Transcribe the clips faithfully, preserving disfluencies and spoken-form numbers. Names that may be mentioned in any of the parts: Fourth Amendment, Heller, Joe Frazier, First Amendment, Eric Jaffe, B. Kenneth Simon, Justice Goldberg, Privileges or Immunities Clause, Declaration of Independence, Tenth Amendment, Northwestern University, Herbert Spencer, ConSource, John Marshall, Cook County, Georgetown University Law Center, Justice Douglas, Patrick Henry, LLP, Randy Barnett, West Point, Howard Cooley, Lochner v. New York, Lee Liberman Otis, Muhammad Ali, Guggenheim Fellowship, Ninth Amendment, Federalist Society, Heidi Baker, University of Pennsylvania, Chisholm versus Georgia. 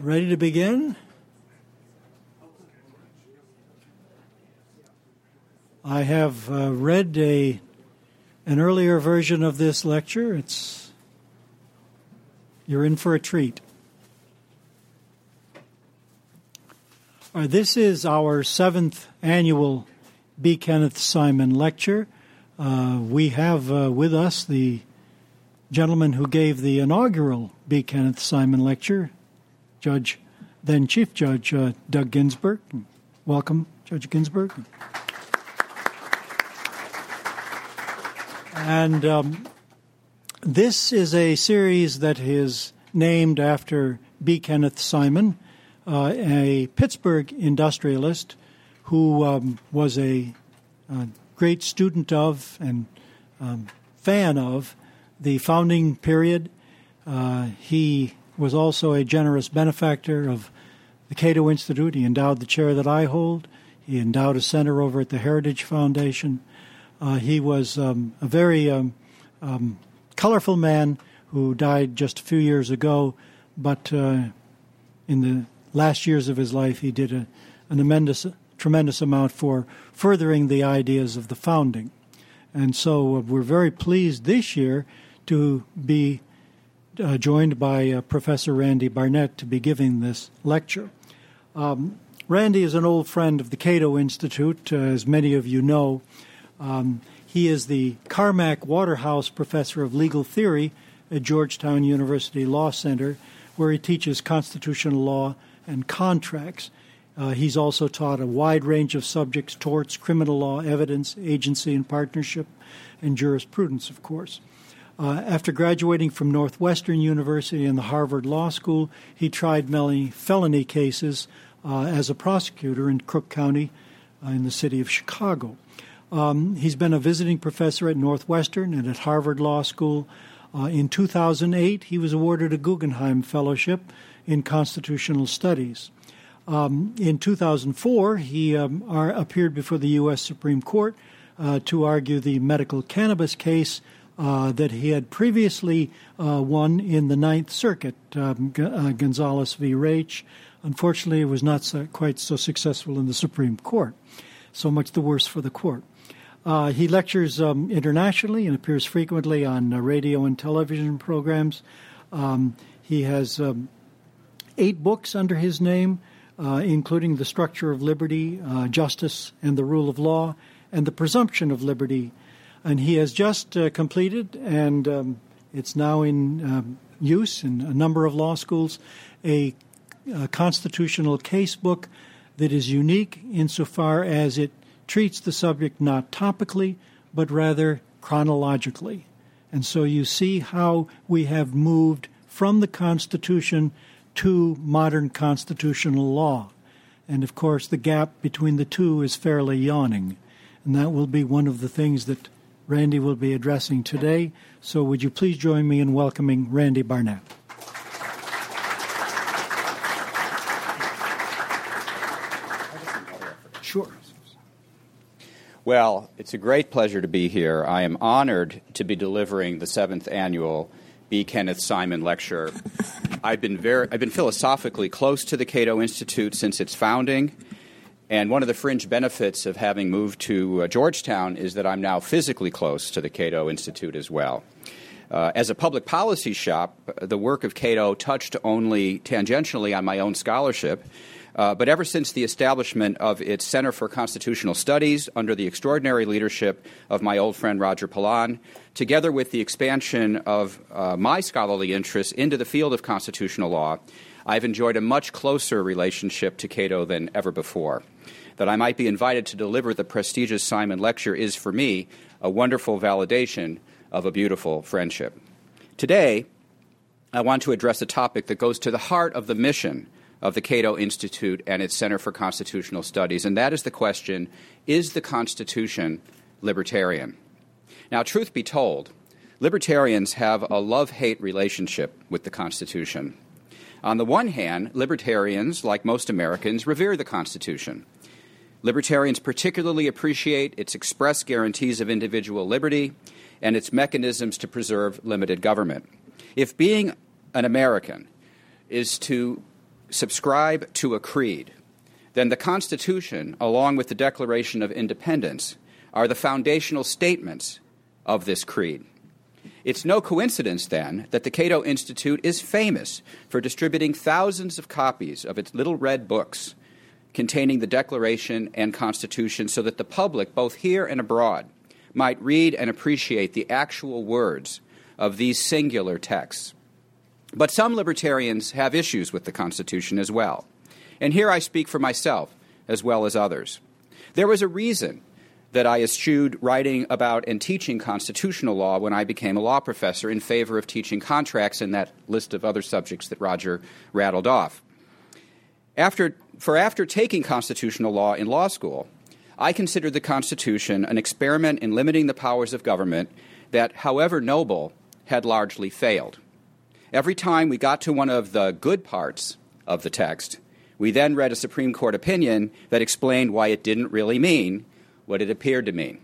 Ready to begin? I have uh, read a an earlier version of this lecture. It's you're in for a treat. Uh, this is our seventh annual B. Kenneth Simon lecture. Uh, we have uh, with us the gentleman who gave the inaugural B. Kenneth Simon lecture, Judge, then Chief Judge uh, Doug Ginsburg. Welcome, Judge Ginsburg. And um, this is a series that is named after B. Kenneth Simon, uh, a Pittsburgh industrialist who um, was a, a great student of and um, fan of the founding period. Uh, he was also a generous benefactor of the Cato Institute. He endowed the chair that I hold. He endowed a center over at the Heritage Foundation. Uh, he was um, a very um, um, colorful man who died just a few years ago, but uh, in the last years of his life he did a, an tremendous, tremendous amount for furthering the ideas of the founding. And so uh, we're very pleased this year to be uh, joined by uh, Professor Randy Barnett to be giving this lecture. Um, Randy is an old friend of the Cato Institute, uh, as many of you know. Um, he is the Carmack Waterhouse Professor of Legal Theory at Georgetown University Law Center, where he teaches constitutional law and contracts. Uh, he's also taught a wide range of subjects: torts, criminal law, evidence, agency and partnership, and jurisprudence, of course. Uh, after graduating from Northwestern University and the Harvard Law School, he tried many felony cases uh, as a prosecutor in Cook County uh, in the city of Chicago. Um, he's been a visiting professor at Northwestern and at Harvard Law School. Uh, in two thousand eight, he was awarded a Guggenheim Fellowship in Constitutional Studies. Um, in two thousand four, he um, are, appeared before the U S Supreme Court uh, to argue the medical cannabis case uh, that he had previously uh, won in the Ninth Circuit, um, G- uh, Gonzalez v. Reich. Unfortunately, it was not so, quite so successful in the Supreme Court. So much the worse for the court. Uh, he lectures um, internationally and appears frequently on uh, radio and television programs. Um, he has um, eight books under his name, uh, including The Structure of Liberty, uh, Justice and the Rule of Law, and The Presumption of Liberty. And he has just uh, completed, and um, it's now in um, use in a number of law schools, a, a constitutional case book that is unique insofar as it treats the subject not topically, but rather chronologically. And so you see how we have moved from the Constitution to modern constitutional law. And, of course, the gap between the two is fairly yawning. And that will be one of the things that Randy will be addressing today. So would you please join me in welcoming Randy Barnett. Sure. Well, it's a great pleasure to be here. I am honored to be delivering the seventh annual B. Kenneth Simon Lecture. I've been very, I've been philosophically close to the Cato Institute since its founding, and one of the fringe benefits of having moved to uh, Georgetown is that I'm now physically close to the Cato Institute as well. Uh, as a public policy shop, the work of Cato touched only tangentially on my own scholarship. Uh, but ever since the establishment of its Center for Constitutional Studies under the extraordinary leadership of my old friend Roger Pilon, together with the expansion of uh, my scholarly interests into the field of constitutional law, I've enjoyed a much closer relationship to Cato than ever before. That I might be invited to deliver the prestigious Simon Lecture is, for me, a wonderful validation of a beautiful friendship. Today, I want to address a topic that goes to the heart of the mission of the Cato Institute and its Center for Constitutional Studies, and that is the question, is the Constitution libertarian? Now, truth be told, libertarians have a love-hate relationship with the Constitution. On the one hand, libertarians, like most Americans, revere the Constitution. Libertarians particularly appreciate its express guarantees of individual liberty and its mechanisms to preserve limited government. If being an American is to subscribe to a creed, then the Constitution, along with the Declaration of Independence, are the foundational statements of this creed. It's no coincidence, then, that the Cato Institute is famous for distributing thousands of copies of its little red books containing the Declaration and Constitution so that the public, both here and abroad, might read and appreciate the actual words of these singular texts. But some libertarians have issues with the Constitution as well. And here I speak for myself as well as others. There was a reason that I eschewed writing about and teaching constitutional law when I became a law professor in favor of teaching contracts and that list of other subjects that Roger rattled off. After, for after taking constitutional law in law school, I considered the Constitution an experiment in limiting the powers of government that, however noble, had largely failed. Every time we got to one of the good parts of the text, we then read a Supreme Court opinion that explained why it didn't really mean what it appeared to mean.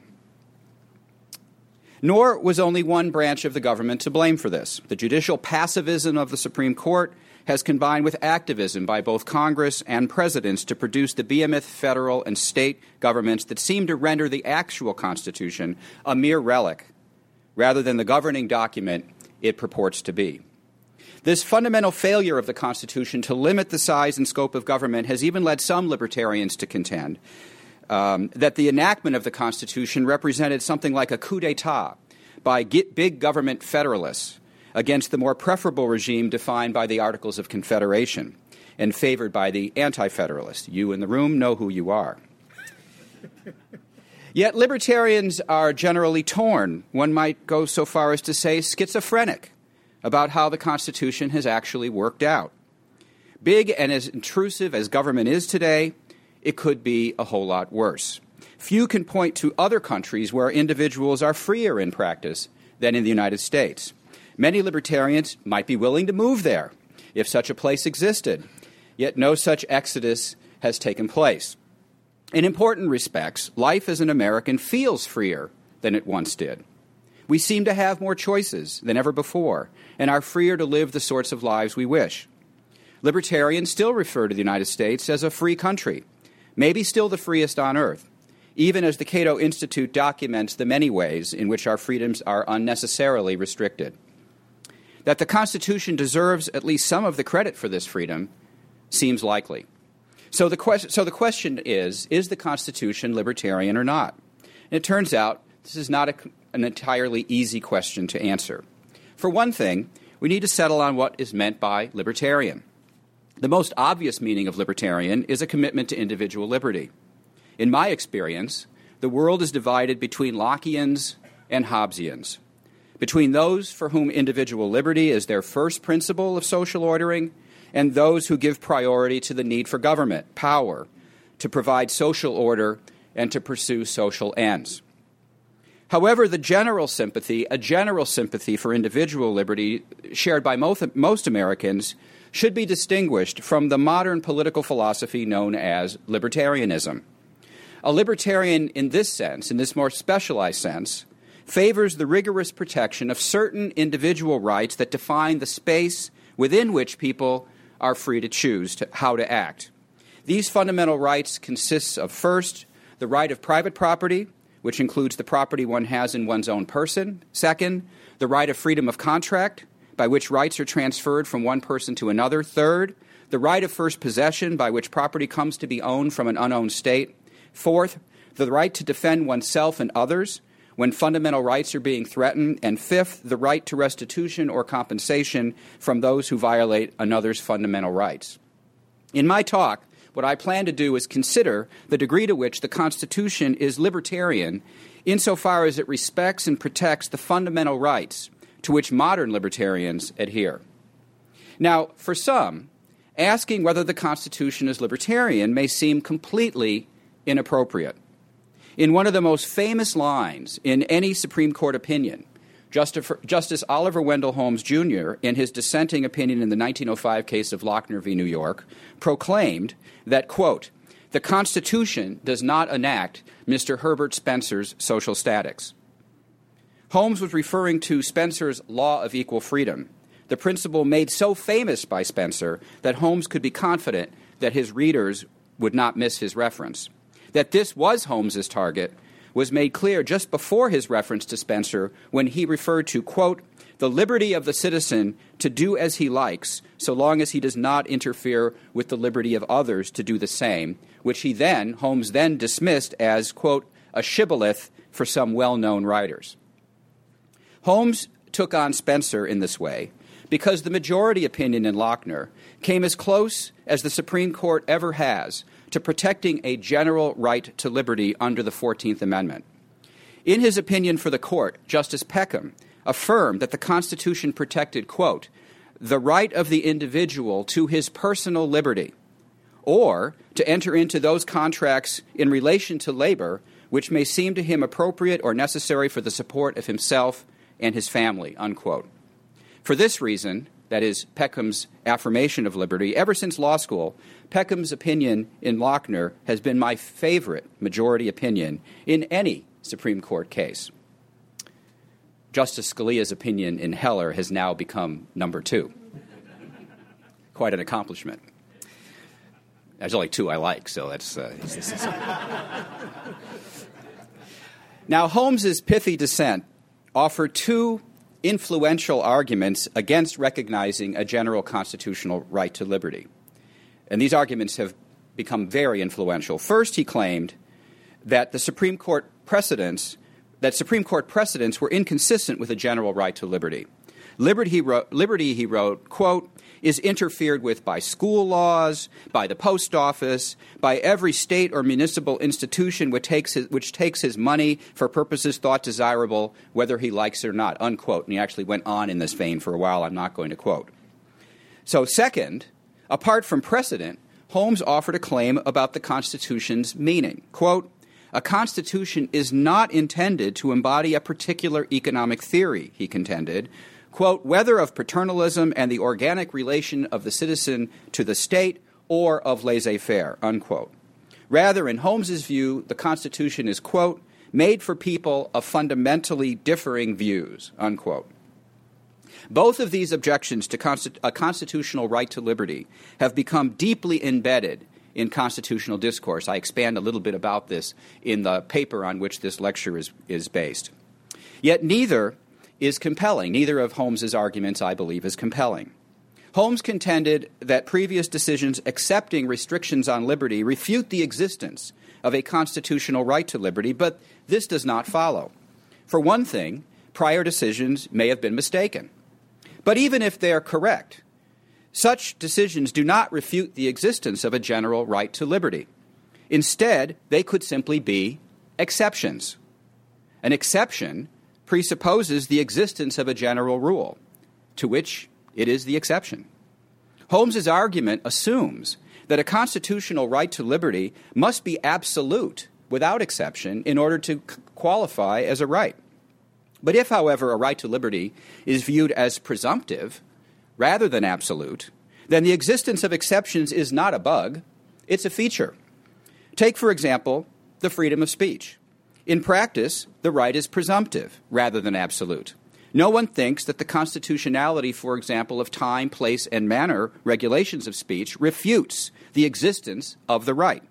Nor was only one branch of the government to blame for this. The judicial passivism of the Supreme Court has combined with activism by both Congress and presidents to produce the behemoth federal and state governments that seem to render the actual Constitution a mere relic rather than the governing document it purports to be. This fundamental failure of the Constitution to limit the size and scope of government has even led some libertarians to contend um, that the enactment of the Constitution represented something like a coup d'etat by big government federalists against the more preferable regime defined by the Articles of Confederation and favored by the anti-federalists. You in the room know who you are. Yet libertarians are generally torn, one might go so far as to say schizophrenic, about how the Constitution has actually worked out. Big and as intrusive as government is today, it could be a whole lot worse. Few can point to other countries where individuals are freer in practice than in the United States. Many libertarians might be willing to move there if such a place existed, yet no such exodus has taken place. In important respects, life as an American feels freer than it once did. We seem to have more choices than ever before and are freer to live the sorts of lives we wish. Libertarians still refer to the United States as a free country, maybe still the freest on earth, even as the Cato Institute documents the many ways in which our freedoms are unnecessarily restricted. That the Constitution deserves at least some of the credit for this freedom seems likely. So the, que- so the question is, is the Constitution libertarian or not? And it turns out this is not a an entirely easy question to answer. For one thing, we need to settle on what is meant by libertarian. The most obvious meaning of libertarian is a commitment to individual liberty. In my experience, the world is divided between Lockeans and Hobbesians, between those for whom individual liberty is their first principle of social ordering and those who give priority to the need for government, power, to provide social order and to pursue social ends. However, the general sympathy, a general sympathy for individual liberty shared by most, most Americans, should be distinguished from the modern political philosophy known as libertarianism. A libertarian in this sense, in this more specialized sense, favors the rigorous protection of certain individual rights that define the space within which people are free to choose to, how to act. These fundamental rights consist of, first, the right of private property, which includes the property one has in one's own person. Second, the right of freedom of contract, by which rights are transferred from one person to another. Third, the right of first possession, by which property comes to be owned from an unowned state. Fourth, the right to defend oneself and others when fundamental rights are being threatened. And fifth, the right to restitution or compensation from those who violate another's fundamental rights. In my talk, what I plan to do is consider the degree to which the Constitution is libertarian insofar as it respects and protects the fundamental rights to which modern libertarians adhere. Now, for some, asking whether the Constitution is libertarian may seem completely inappropriate. In one of the most famous lines in any Supreme Court opinion, Justice Oliver Wendell Holmes, Junior, in his dissenting opinion in the nineteen oh five case of Lochner v. New York, proclaimed that, quote, "The Constitution does not enact Mister Herbert Spencer's social statics." Holmes was referring to Spencer's Law of Equal Freedom, the principle made so famous by Spencer that Holmes could be confident that his readers would not miss his reference. That this was Holmes's target was made clear just before his reference to Spencer when he referred to, quote, the liberty of the citizen to do as he likes, so long as he does not interfere with the liberty of others to do the same, which he then, Holmes then dismissed as, quote, a shibboleth for some well-known writers. Holmes took on Spencer in this way because the majority opinion in Lochner came as close as the Supreme Court ever has to protecting a general right to liberty under the fourteenth Amendment. In his opinion for the court, Justice Peckham affirmed that the Constitution protected, quote, the right of the individual to his personal liberty or to enter into those contracts in relation to labor which may seem to him appropriate or necessary for the support of himself and his family, unquote. For this reason, that is, Peckham's affirmation of liberty, ever since law school, Peckham's opinion in Lochner has been my favorite majority opinion in any Supreme Court case. Justice Scalia's opinion in Heller has now become number two. Quite an accomplishment. There's only two I like, so that's... Uh, it's, it's, it's. Now, Holmes's pithy dissent offered two influential arguments against recognizing a general constitutional right to liberty. And these arguments have become very influential. First, he claimed that the Supreme Court precedents that Supreme Court precedents were inconsistent with a general right to liberty. Liberty, he wrote, liberty, he wrote, quote, is interfered with by school laws, by the post office, by every state or municipal institution which takes his, which takes his money for purposes thought desirable, whether he likes it or not, unquote. And he actually went on in this vein for a while. I'm not going to quote. So second, apart from precedent, Holmes offered a claim about the Constitution's meaning, quote, a constitution is not intended to embody a particular economic theory, he contended, quote, whether of paternalism and the organic relation of the citizen to the state or of laissez-faire, unquote. Rather, in Holmes's view, the Constitution is, quote, made for people of fundamentally differing views, unquote. Both of these objections to const- a constitutional right to liberty have become deeply embedded in constitutional discourse. I expand a little bit about this in the paper on which this lecture is, is based. Yet neither is compelling. Neither of Holmes's arguments, I believe, is compelling. Holmes contended that previous decisions accepting restrictions on liberty refute the existence of a constitutional right to liberty, but this does not follow. For one thing, prior decisions may have been mistaken. But even if they are correct, such decisions do not refute the existence of a general right to liberty. Instead, they could simply be exceptions. An exception presupposes the existence of a general rule, to which it is the exception. Holmes's argument assumes that a constitutional right to liberty must be absolute without exception in order to qualify as a right. But if, however, a right to liberty is viewed as presumptive rather than absolute, then the existence of exceptions is not a bug, it's a feature. Take, for example, the freedom of speech. In practice, the right is presumptive rather than absolute. No one thinks that the constitutionality, for example, of time, place, and manner regulations of speech refutes the existence of the right.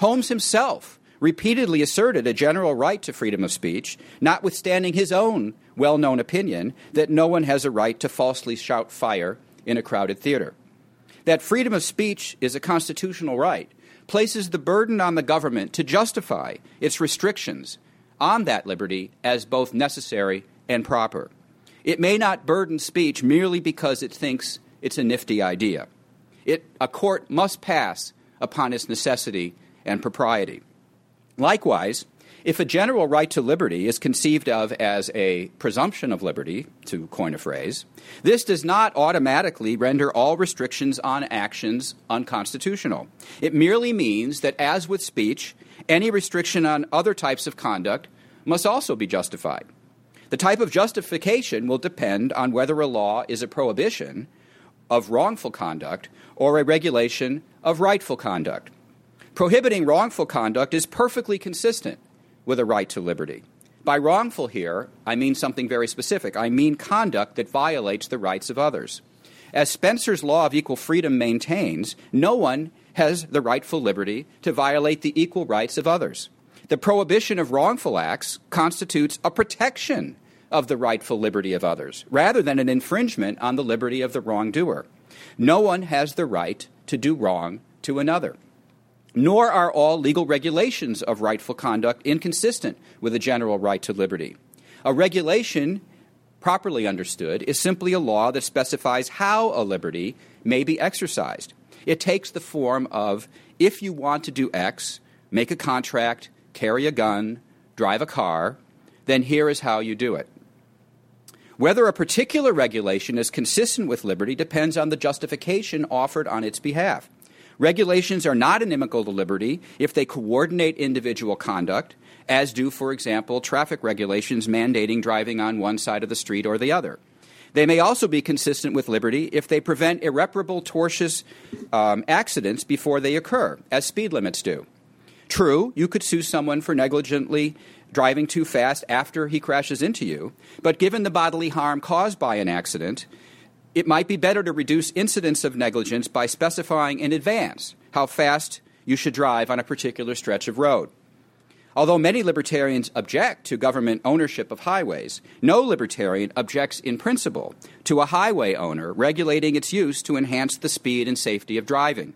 Holmes himself repeatedly asserted a general right to freedom of speech, notwithstanding his own well-known opinion that no one has a right to falsely shout fire in a crowded theater. That freedom of speech is a constitutional right places the burden on the government to justify its restrictions on that liberty as both necessary and proper. It may not burden speech merely because it thinks it's a nifty idea. It, a court must pass upon its necessity and propriety. Likewise, if a general right to liberty is conceived of as a presumption of liberty, to coin a phrase, this does not automatically render all restrictions on actions unconstitutional. It merely means that, as with speech, any restriction on other types of conduct must also be justified. The type of justification will depend on whether a law is a prohibition of wrongful conduct or a regulation of rightful conduct. Prohibiting wrongful conduct is perfectly consistent with a right to liberty. By wrongful here, I mean something very specific. I mean conduct that violates the rights of others. As Spencer's Law of Equal Freedom maintains, no one has the rightful liberty to violate the equal rights of others. The prohibition of wrongful acts constitutes a protection of the rightful liberty of others, rather than an infringement on the liberty of the wrongdoer. No one has the right to do wrong to another. Nor are all legal regulations of rightful conduct inconsistent with the general right to liberty. A regulation, properly understood, is simply a law that specifies how a liberty may be exercised. It takes the form of, if you want to do X, make a contract, carry a gun, drive a car, then here is how you do it. Whether a particular regulation is consistent with liberty depends on the justification offered on its behalf. Regulations are not inimical to liberty if they coordinate individual conduct, as do, for example, traffic regulations mandating driving on one side of the street or the other. They may also be consistent with liberty if they prevent irreparable tortious um, accidents before they occur, as speed limits do. True, you could sue someone for negligently driving too fast after he crashes into you, but given the bodily harm caused by an accident, it might be better to reduce incidents of negligence by specifying in advance how fast you should drive on a particular stretch of road. Although many libertarians object to government ownership of highways, no libertarian objects in principle to a highway owner regulating its use to enhance the speed and safety of driving.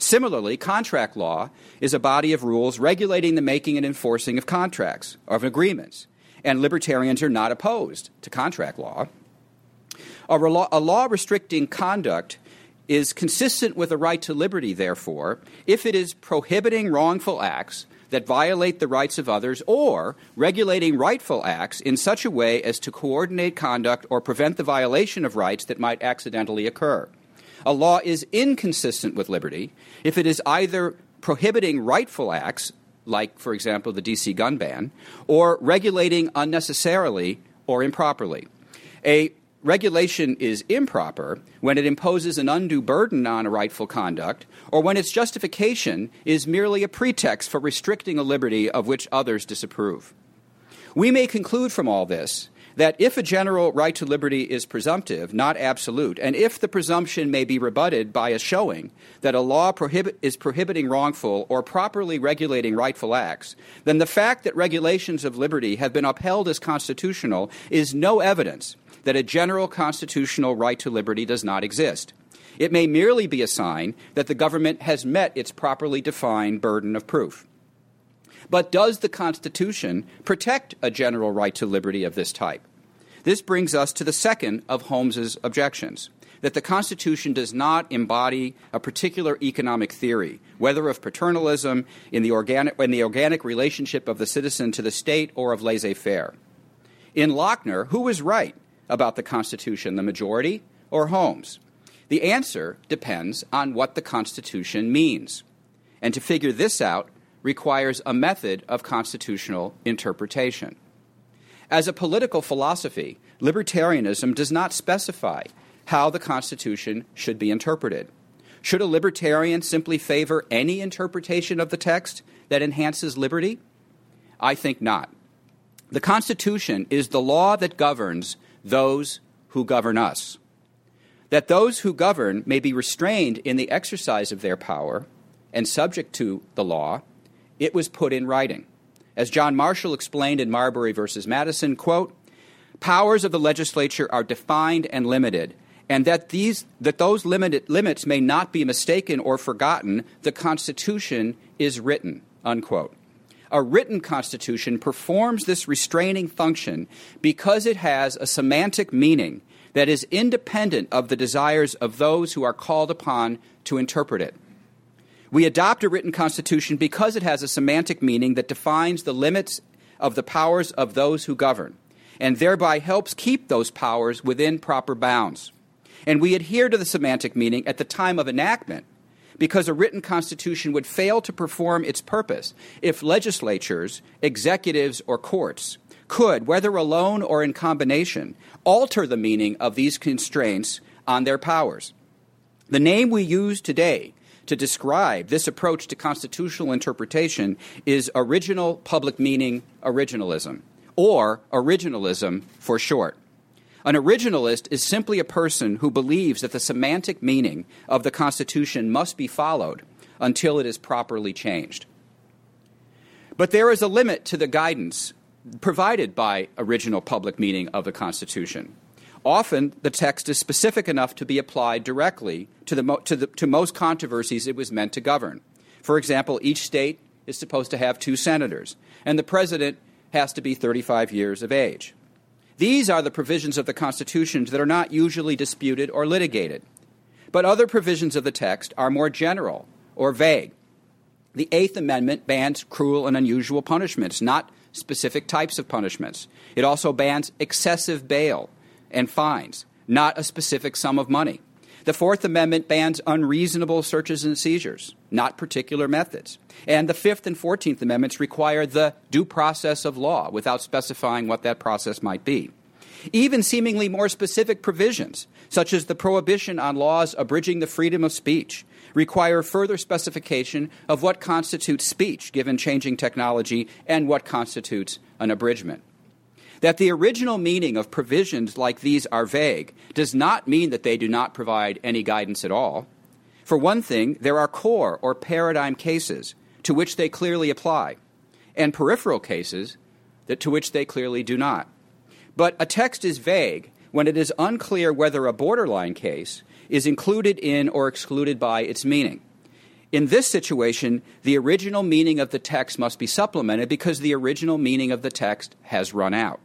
Similarly, contract law is a body of rules regulating the making and enforcing of contracts, of agreements, and libertarians are not opposed to contract law. A law restricting conduct is consistent with a right to liberty, therefore, if it is prohibiting wrongful acts that violate the rights of others or regulating rightful acts in such a way as to coordinate conduct or prevent the violation of rights that might accidentally occur. A law is inconsistent with liberty if it is either prohibiting rightful acts, like, for example, the D C gun ban, or regulating unnecessarily or improperly. A regulation is improper when it imposes an undue burden on rightful conduct or when its justification is merely a pretext for restricting a liberty of which others disapprove. We may conclude from all this that if a general right to liberty is presumptive, not absolute, and if the presumption may be rebutted by a showing that a law prohibi- is prohibiting wrongful or properly regulating rightful acts, then the fact that regulations of liberty have been upheld as constitutional is no evidence that a general constitutional right to liberty does not exist. It may merely be a sign that the government has met its properly defined burden of proof. But does the Constitution protect a general right to liberty of this type? This brings us to the second of Holmes's objections, that the Constitution does not embody a particular economic theory, whether of paternalism, in the organic, in the organic relationship of the citizen to the state, or of laissez-faire. In Lochner, who was right about the Constitution, the majority or Holmes? The answer depends on what the Constitution means. And to figure this out requires a method of constitutional interpretation. As a political philosophy, libertarianism does not specify how the Constitution should be interpreted. Should a libertarian simply favor any interpretation of the text that enhances liberty? I think not. The Constitution is the law that governs those who govern us. That those who govern may be restrained in the exercise of their power and subject to the law, it was put in writing. As John Marshall explained in Marbury versus Madison, quote, powers of the legislature are defined and limited, and that these that those limited limits may not be mistaken or forgotten, the Constitution is written, unquote. A written constitution performs this restraining function because it has a semantic meaning that is independent of the desires of those who are called upon to interpret it. We adopt a written constitution because it has a semantic meaning that defines the limits of the powers of those who govern, and thereby helps keep those powers within proper bounds. And we adhere to the semantic meaning at the time of enactment, because a written constitution would fail to perform its purpose if legislatures, executives, or courts could, whether alone or in combination, alter the meaning of these constraints on their powers. The name we use today to describe this approach to constitutional interpretation is original public meaning originalism, or originalism for short. An originalist is simply a person who believes that the semantic meaning of the Constitution must be followed until it is properly changed. But there is a limit to the guidance provided by original public meaning of the Constitution. Often, the text is specific enough to be applied directly to the, mo- to the to most controversies it was meant to govern. For example, each state is supposed to have two senators, and the president has to be thirty-five years of age. These are the provisions of the Constitution that are not usually disputed or litigated. But other provisions of the text are more general or vague. The Eighth Amendment bans cruel and unusual punishments, not specific types of punishments. It also bans excessive bail and fines, not a specific sum of money. The Fourth Amendment bans unreasonable searches and seizures, not particular methods. And the Fifth and Fourteenth Amendments require the due process of law without specifying what that process might be. Even seemingly more specific provisions, such as the prohibition on laws abridging the freedom of speech, require further specification of what constitutes speech given changing technology and what constitutes an abridgment. That the original meaning of provisions like these are vague does not mean that they do not provide any guidance at all. For one thing, there are core or paradigm cases to which they clearly apply, and peripheral cases that to which they clearly do not. But a text is vague when it is unclear whether a borderline case is included in or excluded by its meaning. In this situation, the original meaning of the text must be supplemented because the original meaning of the text has run out.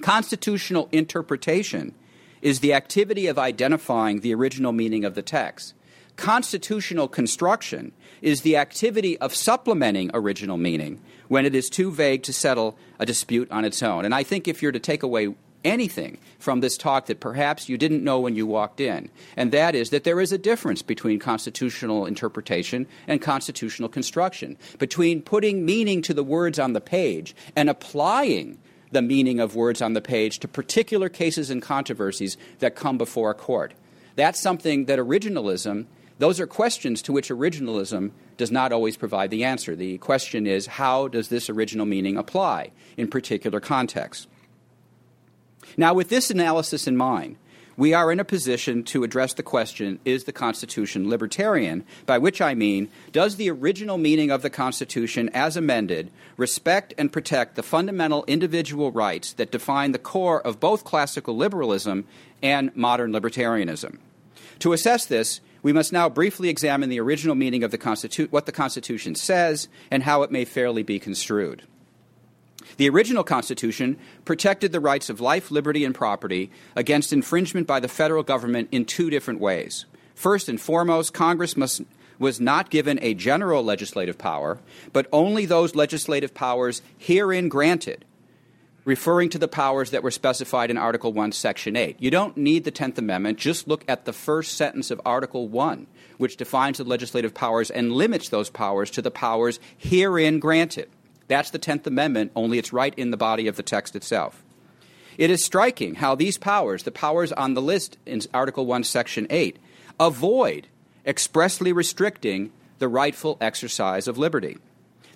Constitutional interpretation is the activity of identifying the original meaning of the text. Constitutional construction is the activity of supplementing original meaning when it is too vague to settle a dispute on its own. And I think if you're to take away anything from this talk that perhaps you didn't know when you walked in, and that is that there is a difference between constitutional interpretation and constitutional construction, between putting meaning to the words on the page and applying the meaning of words on the page to particular cases and controversies that come before a court. That's something that originalism, those are questions to which originalism does not always provide the answer. The question is, how does this original meaning apply in particular contexts? Now, with this analysis in mind, we are in a position to address the question, is the Constitution libertarian? By which I mean, does the original meaning of the Constitution, as amended, respect and protect the fundamental individual rights that define the core of both classical liberalism and modern libertarianism? To assess this, we must now briefly examine the original meaning of the Constitution, what the Constitution says, and how it may fairly be construed. The original Constitution protected the rights of life, liberty, and property against infringement by the federal government in two different ways. First and foremost, Congress must, was not given a general legislative power, but only those legislative powers herein granted, referring to the powers that were specified in Article one, Section eight. You don't need the Tenth Amendment. Just look at the first sentence of Article one, which defines the legislative powers and limits those powers to the powers herein granted. That's the Tenth Amendment, only it's right in the body of the text itself. It is striking how these powers, the powers on the list in Article one, Section eight, avoid expressly restricting the rightful exercise of liberty.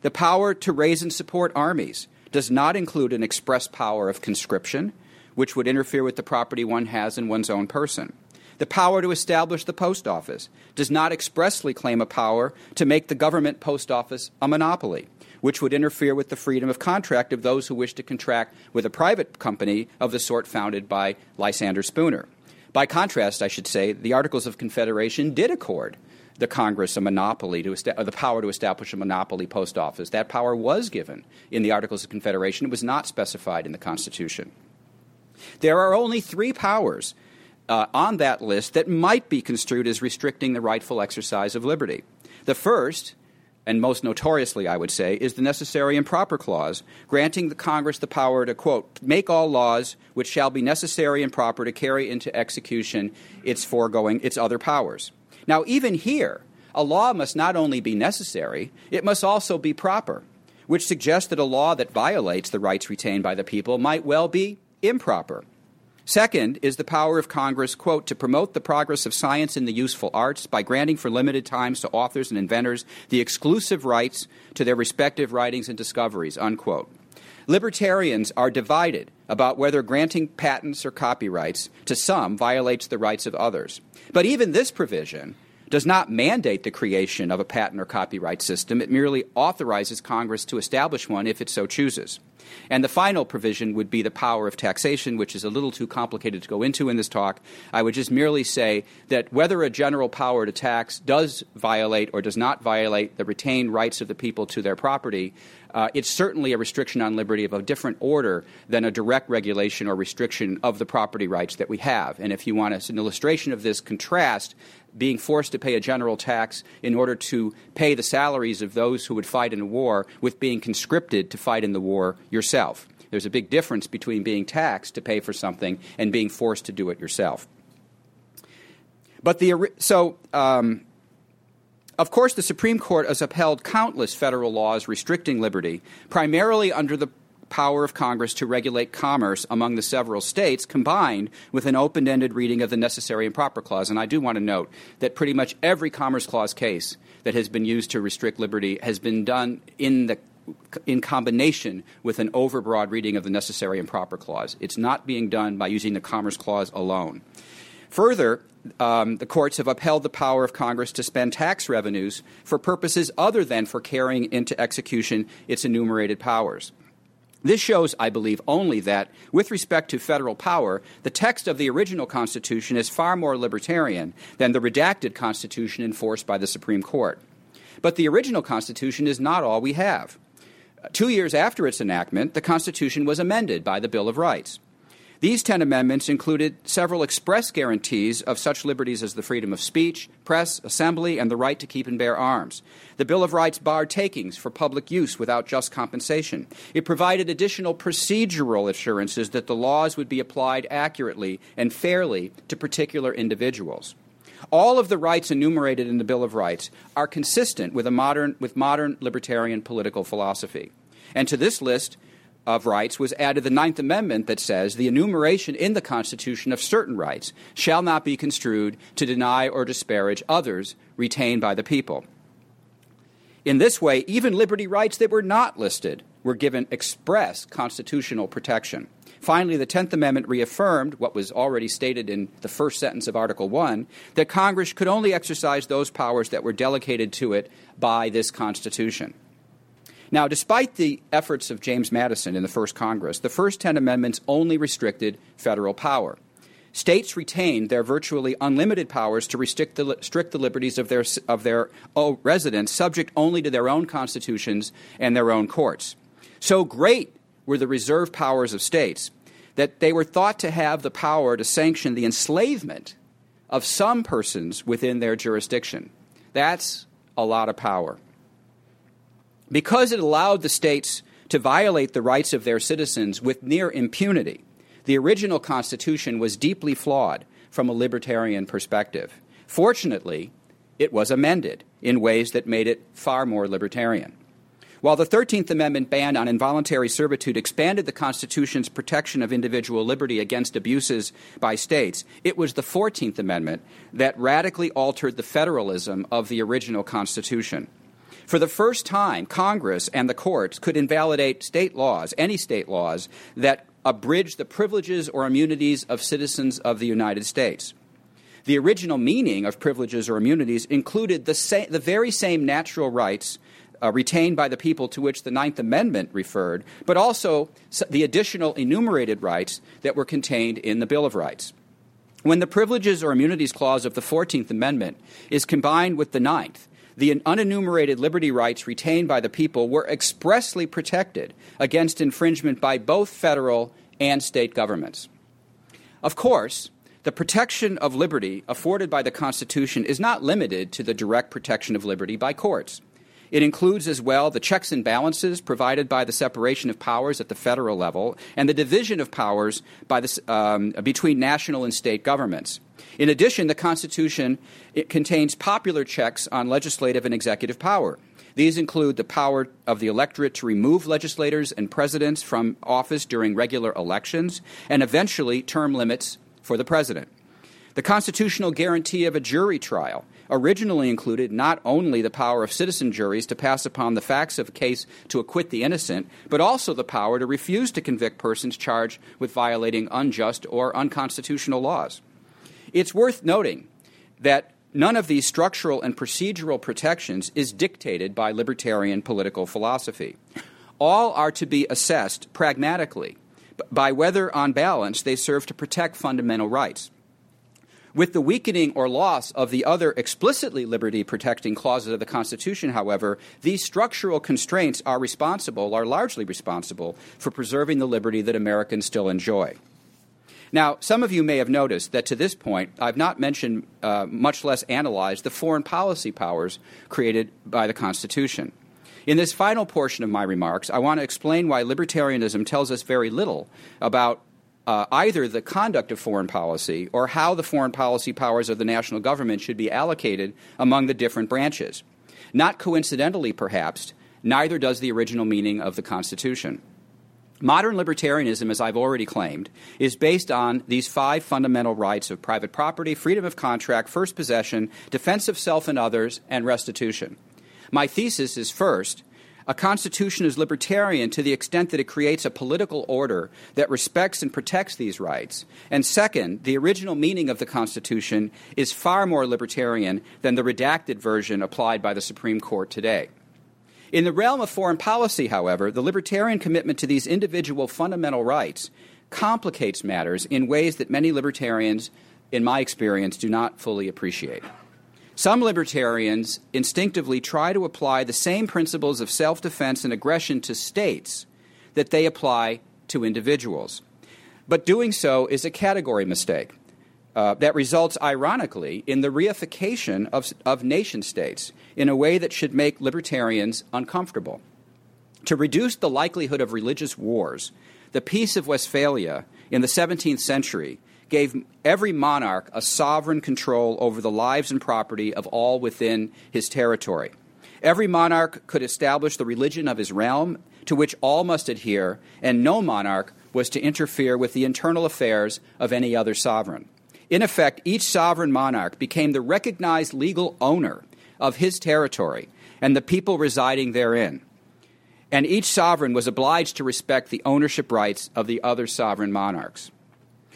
The power to raise and support armies does not include an express power of conscription, which would interfere with the property one has in one's own person. The power to establish the post office does not expressly claim a power to make the government post office a monopoly, which would interfere with the freedom of contract of those who wish to contract with a private company of the sort founded by Lysander Spooner. By contrast, I should say, the Articles of Confederation did accord the Congress a monopoly, to est- the power to establish a monopoly post office. That power was given in the Articles of Confederation. It was not specified in the Constitution. There are only three powers uh, on that list that might be construed as restricting the rightful exercise of liberty. The first, and most notoriously, I would say, is the Necessary and Proper Clause, granting the Congress the power to, quote, make all laws which shall be necessary and proper to carry into execution its foregoing, its other powers. Now, even here, a law must not only be necessary, it must also be proper, which suggests that a law that violates the rights retained by the people might well be improper. Second is the power of Congress, quote, to promote the progress of science and the useful arts by granting for limited times to authors and inventors the exclusive rights to their respective writings and discoveries, unquote. Libertarians are divided about whether granting patents or copyrights to some violates the rights of others. But even this provision does not mandate the creation of a patent or copyright system. It merely authorizes Congress to establish one if it so chooses. And the final provision would be the power of taxation, which is a little too complicated to go into in this talk. I would just merely say that whether a general power to tax does violate or does not violate the retained rights of the people to their property, uh, it's certainly a restriction on liberty of a different order than a direct regulation or restriction of the property rights that we have. And if you want us an illustration of this contrast, being forced to pay a general tax in order to pay the salaries of those who would fight in a war with being conscripted to fight in the war yourself. There's a big difference between being taxed to pay for something and being forced to do it yourself. But the so, um, of course, the Supreme Court has upheld countless federal laws restricting liberty, primarily under the power of Congress to regulate commerce among the several states, combined with an open-ended reading of the Necessary and Proper Clause. And I do want to note that pretty much every Commerce Clause case that has been used to restrict liberty has been done in the in combination with an overbroad reading of the Necessary and Proper Clause. It's not being done by using the Commerce Clause alone. Further, um, the courts have upheld the power of Congress to spend tax revenues for purposes other than for carrying into execution its enumerated powers. This shows, I believe, only that, with respect to federal power, the text of the original Constitution is far more libertarian than the redacted Constitution enforced by the Supreme Court. But the original Constitution is not all we have. Two years after its enactment, the Constitution was amended by the Bill of Rights. These ten amendments included several express guarantees of such liberties as the freedom of speech, press, assembly, and the right to keep and bear arms. The Bill of Rights barred takings for public use without just compensation. It provided additional procedural assurances that the laws would be applied accurately and fairly to particular individuals. All of the rights enumerated in the Bill of Rights are consistent with a modern, with modern libertarian political philosophy. And to this list of rights was added the Ninth Amendment that says the enumeration in the Constitution of certain rights shall not be construed to deny or disparage others retained by the people. In this way, even liberty rights that were not listed were given express constitutional protection. Finally, the Tenth Amendment reaffirmed what was already stated in the first sentence of Article One, that Congress could only exercise those powers that were delegated to it by this Constitution. Now, despite the efforts of James Madison in the first Congress, the first ten amendments only restricted federal power. States retained their virtually unlimited powers to restrict the, restrict the liberties of their, of their residents, subject only to their own constitutions and their own courts. So great were the reserve powers of states that they were thought to have the power to sanction the enslavement of some persons within their jurisdiction. That's a lot of power. Because it allowed the states to violate the rights of their citizens with near impunity, the original Constitution was deeply flawed from a libertarian perspective. Fortunately, it was amended in ways that made it far more libertarian. While the thirteenth Amendment ban on involuntary servitude expanded the Constitution's protection of individual liberty against abuses by states, it was the fourteenth Amendment that radically altered the federalism of the original Constitution. For the first time, Congress and the courts could invalidate state laws, any state laws, that abridge the privileges or immunities of citizens of the United States. The original meaning of privileges or immunities included the, sa- the very same natural rights uh, retained by the people to which the Ninth Amendment referred, but also the additional enumerated rights that were contained in the Bill of Rights. When the Privileges or Immunities Clause of the fourteenth Amendment is combined with the Ninth, the unenumerated liberty rights retained by the people were expressly protected against infringement by both federal and state governments. Of course, the protection of liberty afforded by the Constitution is not limited to the direct protection of liberty by courts. It includes as well the checks and balances provided by the separation of powers at the federal level and the division of powers by the, um, between national and state governments. In addition, the Constitution it contains popular checks on legislative and executive power. These include the power of the electorate to remove legislators and presidents from office during regular elections and eventually term limits for the president. The constitutional guarantee of a jury trial originally included not only the power of citizen juries to pass upon the facts of a case to acquit the innocent, but also the power to refuse to convict persons charged with violating unjust or unconstitutional laws. It's worth noting that none of these structural and procedural protections is dictated by libertarian political philosophy. All are to be assessed pragmatically by whether, on balance, they serve to protect fundamental rights. With the weakening or loss of the other explicitly liberty-protecting clauses of the Constitution, however, these structural constraints are responsible, are largely responsible, for preserving the liberty that Americans still enjoy. Now, some of you may have noticed that to this point, I've not mentioned, uh, much less analyzed, the foreign policy powers created by the Constitution. In this final portion of my remarks, I want to explain why libertarianism tells us very little about Uh, either the conduct of foreign policy or how the foreign policy powers of the national government should be allocated among the different branches. Not coincidentally, perhaps, neither does the original meaning of the Constitution. Modern libertarianism, as I've already claimed, is based on these five fundamental rights of private property, freedom of contract, first possession, defense of self and others, and restitution. My thesis is, first, a constitution is libertarian to the extent that it creates a political order that respects and protects these rights. And second, the original meaning of the Constitution is far more libertarian than the redacted version applied by the Supreme Court today. In the realm of foreign policy, however, the libertarian commitment to these individual fundamental rights complicates matters in ways that many libertarians, in my experience, do not fully appreciate. Some libertarians instinctively try to apply the same principles of self-defense and aggression to states that they apply to individuals. But doing so is a category mistake uh, that results, ironically, in the reification of, of nation-states in a way that should make libertarians uncomfortable. To reduce the likelihood of religious wars, the Peace of Westphalia in the seventeenth century gave every monarch a sovereign control over the lives and property of all within his territory. Every monarch could establish the religion of his realm, to which all must adhere, and no monarch was to interfere with the internal affairs of any other sovereign. In effect, each sovereign monarch became the recognized legal owner of his territory and the people residing therein, and each sovereign was obliged to respect the ownership rights of the other sovereign monarchs.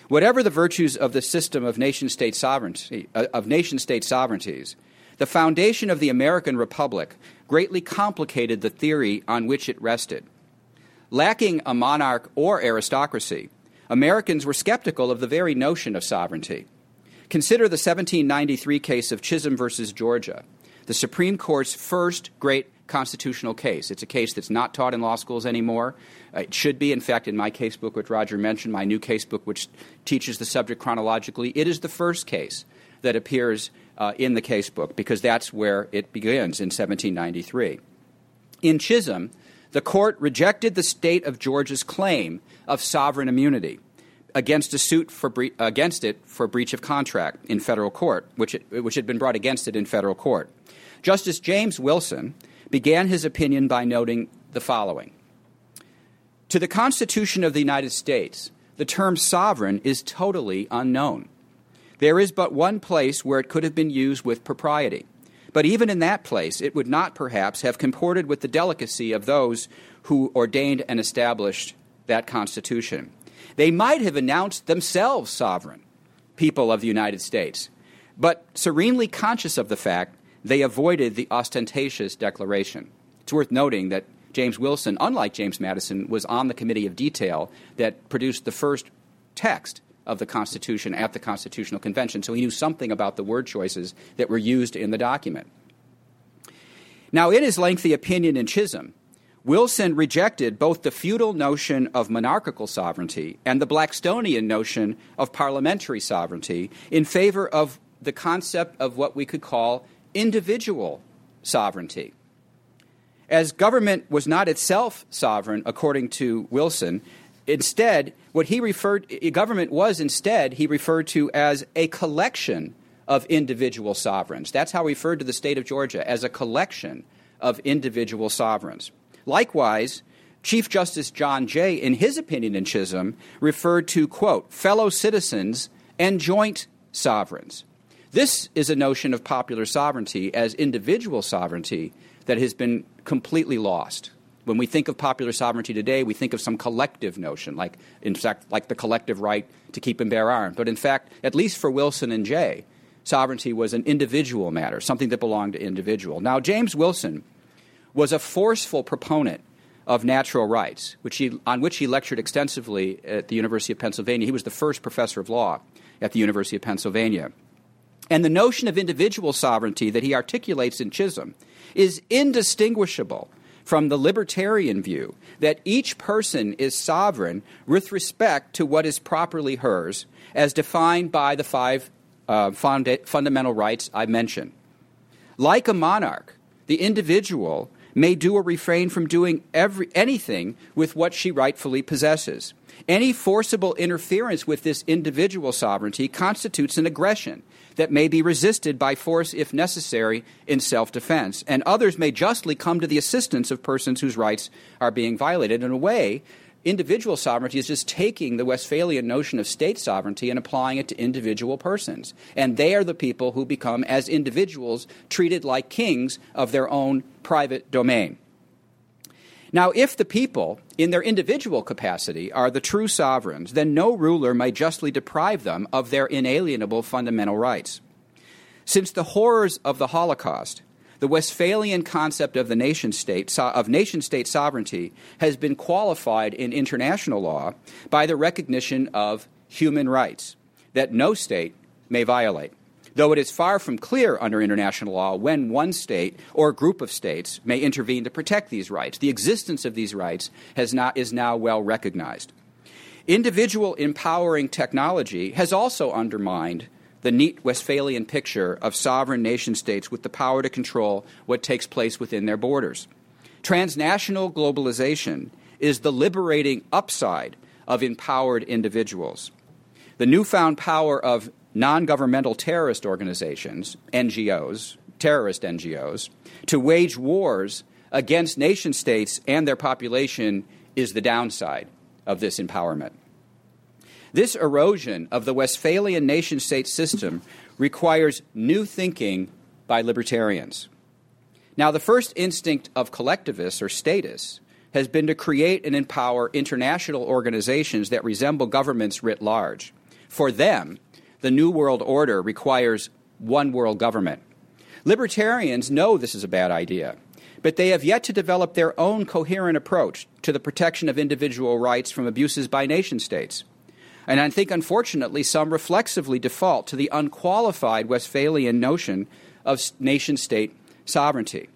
Whatever the virtues of the system of nation-state sovereignty, of nation-state sovereignties, the foundation of the American Republic greatly complicated the theory on which it rested. Lacking a monarch or aristocracy, Americans were skeptical of the very notion of sovereignty. Consider the seventeen ninety-three case of Chisholm versus Georgia, the Supreme Court's first great constitutional case. It's a case that's not taught in law schools anymore. It should be. In fact, in my casebook, which Roger mentioned, my new casebook, which teaches the subject chronologically, it is the first case that appears uh, in the casebook because that's where it begins, in seventeen ninety-three. In Chisholm, the court rejected the state of Georgia's claim of sovereign immunity against a suit for bre- against it for breach of contract in federal court, which it, which had been brought against it in federal court. Justice James Wilson began his opinion by noting the following. To the Constitution of the United States, the term sovereign is totally unknown. There is but one place where it could have been used with propriety, but even in that place, it would not perhaps have comported with the delicacy of those who ordained and established that Constitution. They might have announced themselves sovereign, people of the United States, but serenely conscious of the fact they avoided the ostentatious declaration. It's worth noting that James Wilson, unlike James Madison, was on the Committee of Detail that produced the first text of the Constitution at the Constitutional Convention, so he knew something about the word choices that were used in the document. Now, in his lengthy opinion in Chisholm, Wilson rejected both the feudal notion of monarchical sovereignty and the Blackstonian notion of parliamentary sovereignty in favor of the concept of what we could call individual sovereignty. As government was not itself sovereign, according to Wilson, instead, what he referred government was instead he referred to as a collection of individual sovereigns. That's how he referred to the state of Georgia, as a collection of individual sovereigns. Likewise, Chief Justice John Jay, in his opinion in Chisholm, referred to, quote, fellow citizens and joint sovereigns. This is a notion of popular sovereignty as individual sovereignty that has been completely lost. When we think of popular sovereignty today, we think of some collective notion, like in fact, like the collective right to keep and bear arms. But in fact, at least for Wilson and Jay, sovereignty was an individual matter, something that belonged to individual. Now, James Wilson was a forceful proponent of natural rights, which he, on which he lectured extensively at the University of Pennsylvania. He was the first professor of law at the University of Pennsylvania. And the notion of individual sovereignty that he articulates in Chisholm is indistinguishable from the libertarian view that each person is sovereign with respect to what is properly hers, as defined by the five uh, funda- fundamental rights I mentioned. Like a monarch, the individual may do or refrain from doing every, anything with what she rightfully possesses. Any forcible interference with this individual sovereignty constitutes an aggression that may be resisted by force if necessary in self-defense, and others may justly come to the assistance of persons whose rights are being violated. In a way, individual sovereignty is just taking the Westphalian notion of state sovereignty and applying it to individual persons, and they are the people who become, as individuals, treated like kings of their own private domain. Now, if the people, in their individual capacity, are the true sovereigns, then no ruler may justly deprive them of their inalienable fundamental rights. Since the horrors of the Holocaust, the Westphalian concept of the nation-state, of nation-state sovereignty has been qualified in international law by the recognition of human rights that no state may violate, though it is far from clear under international law when one state or group of states may intervene to protect these rights. The existence of these rights has not, is now well recognized. Individual empowering technology has also undermined the neat Westphalian picture of sovereign nation-states with the power to control what takes place within their borders. Transnational globalization is the liberating upside of empowered individuals. The newfound power of non-governmental terrorist organizations, N G Os, terrorist N G Os, to wage wars against nation-states and their population is the downside of this empowerment. This erosion of the Westphalian nation-state system requires new thinking by libertarians. Now, the first instinct of collectivists or statists has been to create and empower international organizations that resemble governments writ large. For them, the New World Order requires one world government. Libertarians know this is a bad idea, but they have yet to develop their own coherent approach to the protection of individual rights from abuses by nation states. And I think, unfortunately, some reflexively default to the unqualified Westphalian notion of nation state sovereignty.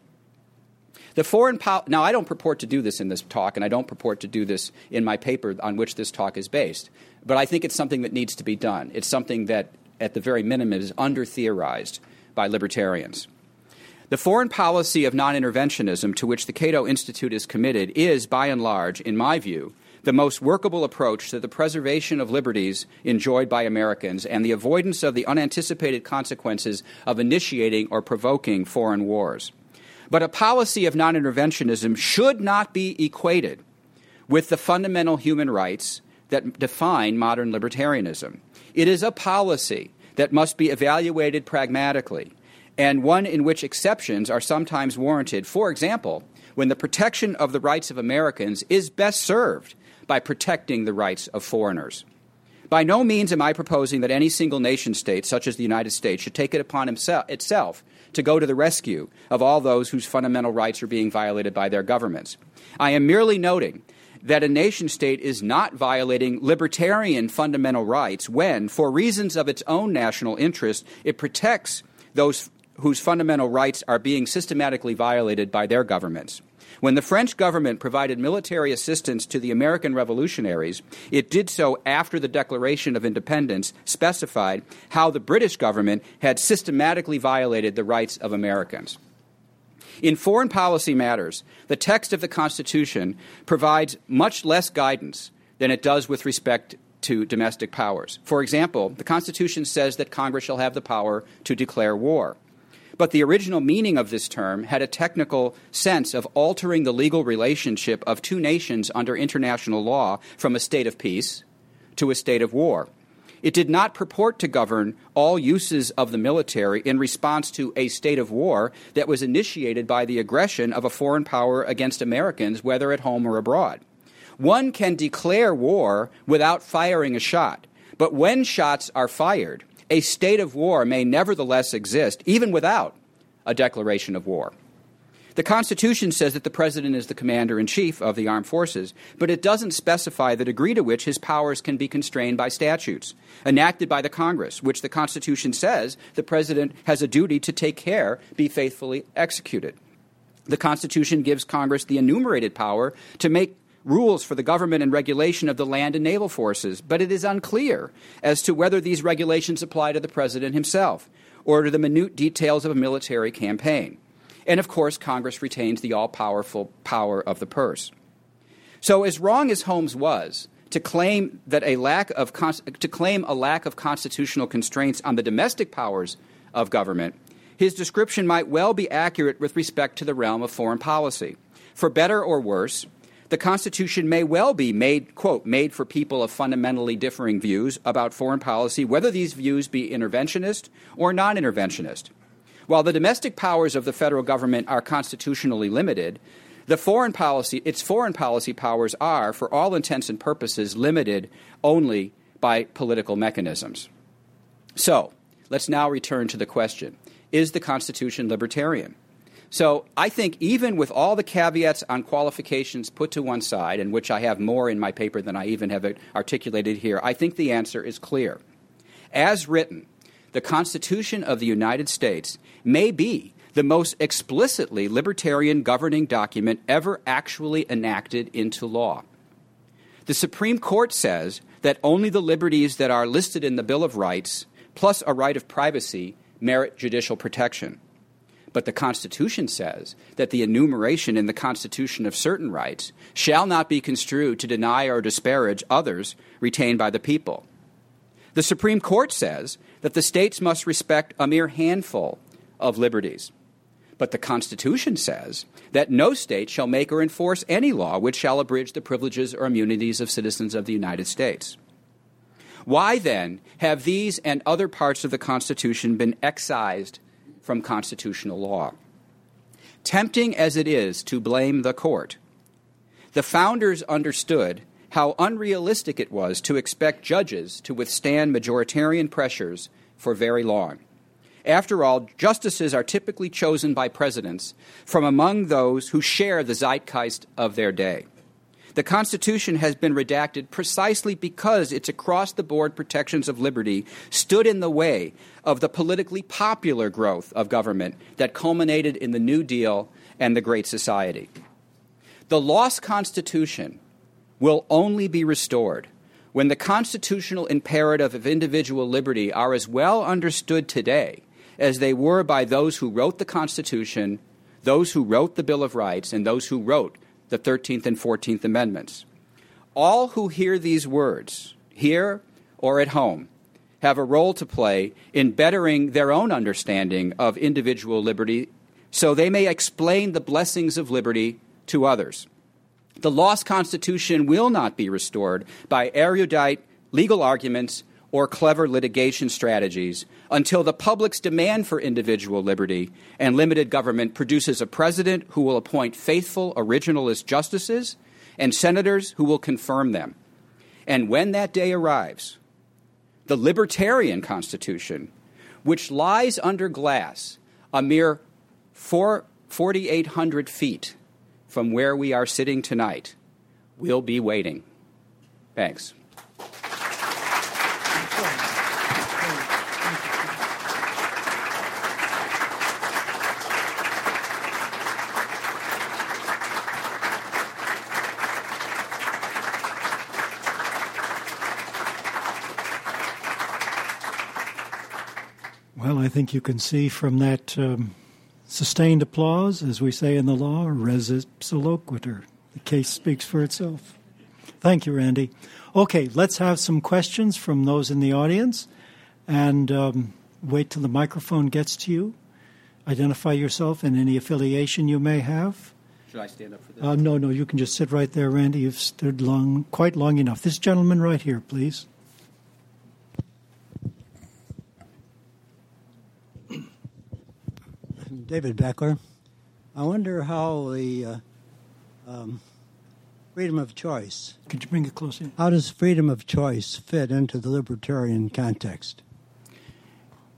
The foreign power. Now, I don't purport to do this in this talk, and I don't purport to do this in my paper on which this talk is based, but I think it's something that needs to be done. It's something that, at the very minimum, is under-theorized by libertarians. The foreign policy of non-interventionism to which the Cato Institute is committed is, by and large, in my view, the most workable approach to the preservation of liberties enjoyed by Americans and the avoidance of the unanticipated consequences of initiating or provoking foreign wars. But a policy of non-interventionism should not be equated with the fundamental human rights that define modern libertarianism. It is a policy that must be evaluated pragmatically, and one in which exceptions are sometimes warranted. For example, when the protection of the rights of Americans is best served by protecting the rights of foreigners. By no means am I proposing that any single nation state, such as the United States, should take it upon himself, itself to go to the rescue of all those whose fundamental rights are being violated by their governments. I am merely noting that a nation state is not violating libertarian fundamental rights when, for reasons of its own national interest, it protects those whose fundamental rights are being systematically violated by their governments. When the French government provided military assistance to the American revolutionaries, it did so after the Declaration of Independence specified how the British government had systematically violated the rights of Americans. In foreign policy matters, the text of the Constitution provides much less guidance than it does with respect to domestic powers. For example, the Constitution says that Congress shall have the power to declare war. But the original meaning of this term had a technical sense of altering the legal relationship of two nations under international law from a state of peace to a state of war. It did not purport to govern all uses of the military in response to a state of war that was initiated by the aggression of a foreign power against Americans, whether at home or abroad. One can declare war without firing a shot, but when shots are fired, a state of war may nevertheless exist, even without a declaration of war. The Constitution says that the president is the commander-in-chief of the armed forces, but it doesn't specify the degree to which his powers can be constrained by statutes enacted by the Congress, which the Constitution says the president has a duty to take care be faithfully executed. The Constitution gives Congress the enumerated power to make rules for the government and regulation of the land and naval forces, but it is unclear as to whether these regulations apply to the president himself or to the minute details of a military campaign. And, of course, Congress retains the all-powerful power of the purse. So as wrong as Holmes was to claim that a lack of con- to claim a lack of constitutional constraints on the domestic powers of government, his description might well be accurate with respect to the realm of foreign policy. For better or worse, the Constitution may well be made, quote, made for people of fundamentally differing views about foreign policy, whether these views be interventionist or non-interventionist. While the domestic powers of the federal government are constitutionally limited, the foreign policy, its foreign policy powers are, for all intents and purposes, limited only by political mechanisms. So let's now return to the question, is the Constitution libertarian? So I think even with all the caveats on qualifications put to one side, and which I have more in my paper than I even have articulated here, I think the answer is clear. As written, the Constitution of the United States may be the most explicitly libertarian governing document ever actually enacted into law. The Supreme Court says that only the liberties that are listed in the Bill of Rights, plus a right of privacy, merit judicial protection. But the Constitution says that the enumeration in the Constitution of certain rights shall not be construed to deny or disparage others retained by the people. The Supreme Court says that the states must respect a mere handful of liberties. But the Constitution says that no state shall make or enforce any law which shall abridge the privileges or immunities of citizens of the United States. Why, then, have these and other parts of the Constitution been excised from constitutional law? Tempting as it is to blame the court, the founders understood how unrealistic it was to expect judges to withstand majoritarian pressures for very long. After all, justices are typically chosen by presidents from among those who share the zeitgeist of their day. The Constitution has been redacted precisely because its across-the-board protections of liberty stood in the way of the politically popular growth of government that culminated in the New Deal and the Great Society. The lost Constitution will only be restored when the constitutional imperative of individual liberty are as well understood today as they were by those who wrote the Constitution, those who wrote the Bill of Rights, and those who wrote the thirteenth and fourteenth Amendments. All who hear these words, here or at home, have a role to play in bettering their own understanding of individual liberty so they may explain the blessings of liberty to others. The lost Constitution will not be restored by erudite legal arguments or clever litigation strategies until the public's demand for individual liberty and limited government produces a president who will appoint faithful originalist justices and senators who will confirm them. And when that day arrives, the libertarian Constitution, which lies under glass a mere four thousand eight hundred feet from where we are sitting tonight, we'll be waiting. Thanks. Well, I think you can see from that um sustained applause, as we say in the law, res ipsa loquitur. The case speaks for itself. Thank you, Randy. Okay, let's have some questions from those in the audience, and um, wait till the microphone gets to you. Identify yourself and any affiliation you may have. Should I stand up for this? Uh, no, no, you can just sit right there, Randy. You've stood long, quite long enough. This gentleman right here, please. David Beckler. I wonder how the uh, um, freedom of choice... Could you bring it closer? How does freedom of choice fit into the libertarian context?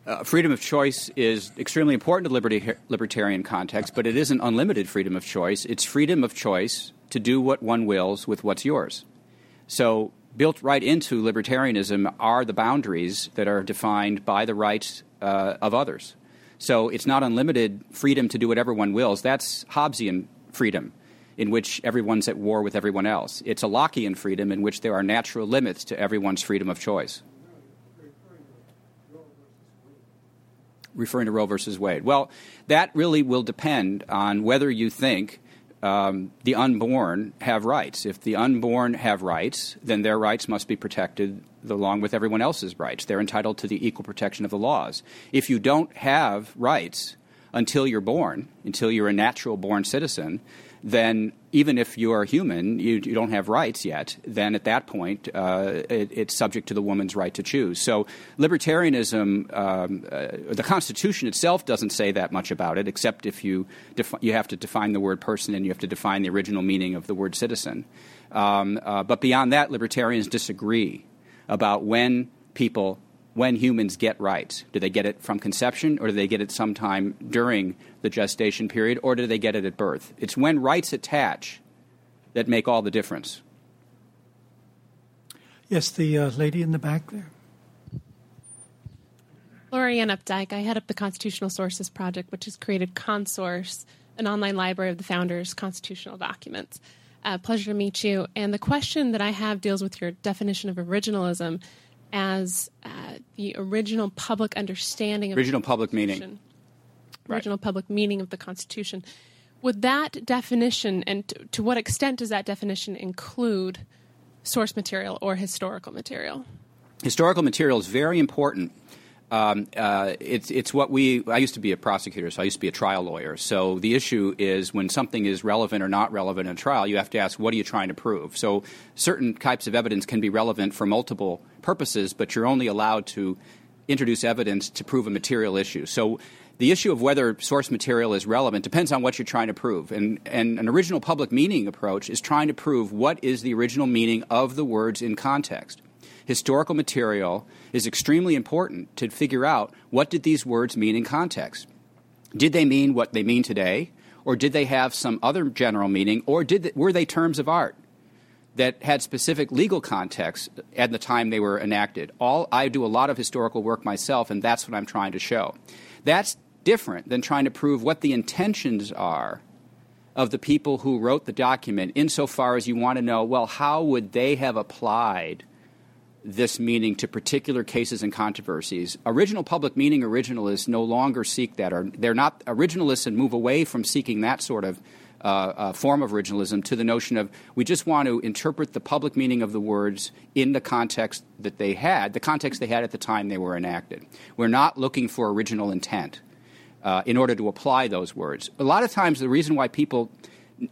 Uh, freedom of choice is extremely important to liberty, libertarian context, but it isn't unlimited freedom of choice. It's freedom of choice to do what one wills with what's yours. So built right into libertarianism are the boundaries that are defined by the rights uh, of others. So it's not unlimited freedom to do whatever one wills. That's Hobbesian freedom, in which everyone's at war with everyone else. It's a Lockean freedom in which there are natural limits to everyone's freedom of choice. Referring to Roe versus Wade. Well, that really will depend on whether you think um, the unborn have rights. If the unborn have rights, then their rights must be protected along with everyone else's rights. They're entitled to the equal protection of the laws. If you don't have rights until you're born, until you're a natural-born citizen, then even if you're human, you, you don't have rights yet, then at that point uh, it, it's subject to the woman's right to choose. So libertarianism, um, uh, the Constitution itself doesn't say that much about it, except if you defi- you have to define the word person and you have to define the original meaning of the word citizen. Um, uh, but beyond that, libertarians disagree about when people, when humans get rights. Do they get it from conception, or do they get it sometime during the gestation period, or do they get it at birth? It's when rights attach that make all the difference. Yes, the uh, lady in the back there. Lori Ann Updike. I head up the Constitutional Sources Project, which has created ConSource, an online library of the founders' constitutional documents. Uh, pleasure to meet you. And the question that I have deals with your definition of originalism as uh, the original public understanding of original the public meaning. Original right. public meaning of the Constitution. Would that definition, and t- to what extent does that definition include source material or historical material? Historical material is very important. Um, uh, it's it's what we – I used to be a prosecutor, so I used to be a trial lawyer. So the issue is when something is relevant or not relevant in a trial, you have to ask, what are you trying to prove? So certain types of evidence can be relevant for multiple purposes, but you're only allowed to introduce evidence to prove a material issue. So the issue of whether source material is relevant depends on what you're trying to prove. And, and an original public meaning approach is trying to prove what is the original meaning of the words in context. Historical material is extremely important to figure out what did these words mean in context. Did they mean what they mean today, or did they have some other general meaning, or did they, were they terms of art that had specific legal context at the time they were enacted? All I do a lot of historical work myself, and that's what I'm trying to show. That's different than trying to prove what the intentions are of the people who wrote the document, insofar as you want to know, well, how would they have applied this meaning to particular cases and controversies. Original public meaning originalists no longer seek that. Or they're not originalists and move away from seeking that sort of uh, uh, form of originalism to the notion of we just want to interpret the public meaning of the words in the context that they had, the context they had at the time they were enacted. We're not looking for original intent uh, in order to apply those words. A lot of times the reason why people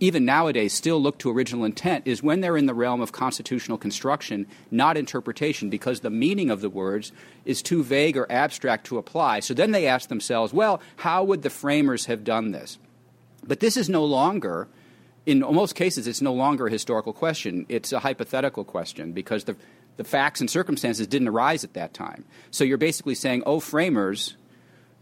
even nowadays still look to original intent is when they're in the realm of constitutional construction, not interpretation, because the meaning of the words is too vague or abstract to apply. So then they ask themselves, well, how would the framers have done this? But this is no longer, in most cases, it's no longer a historical question. It's a hypothetical question because the, the facts and circumstances didn't arise at that time. So you're basically saying, oh, framers,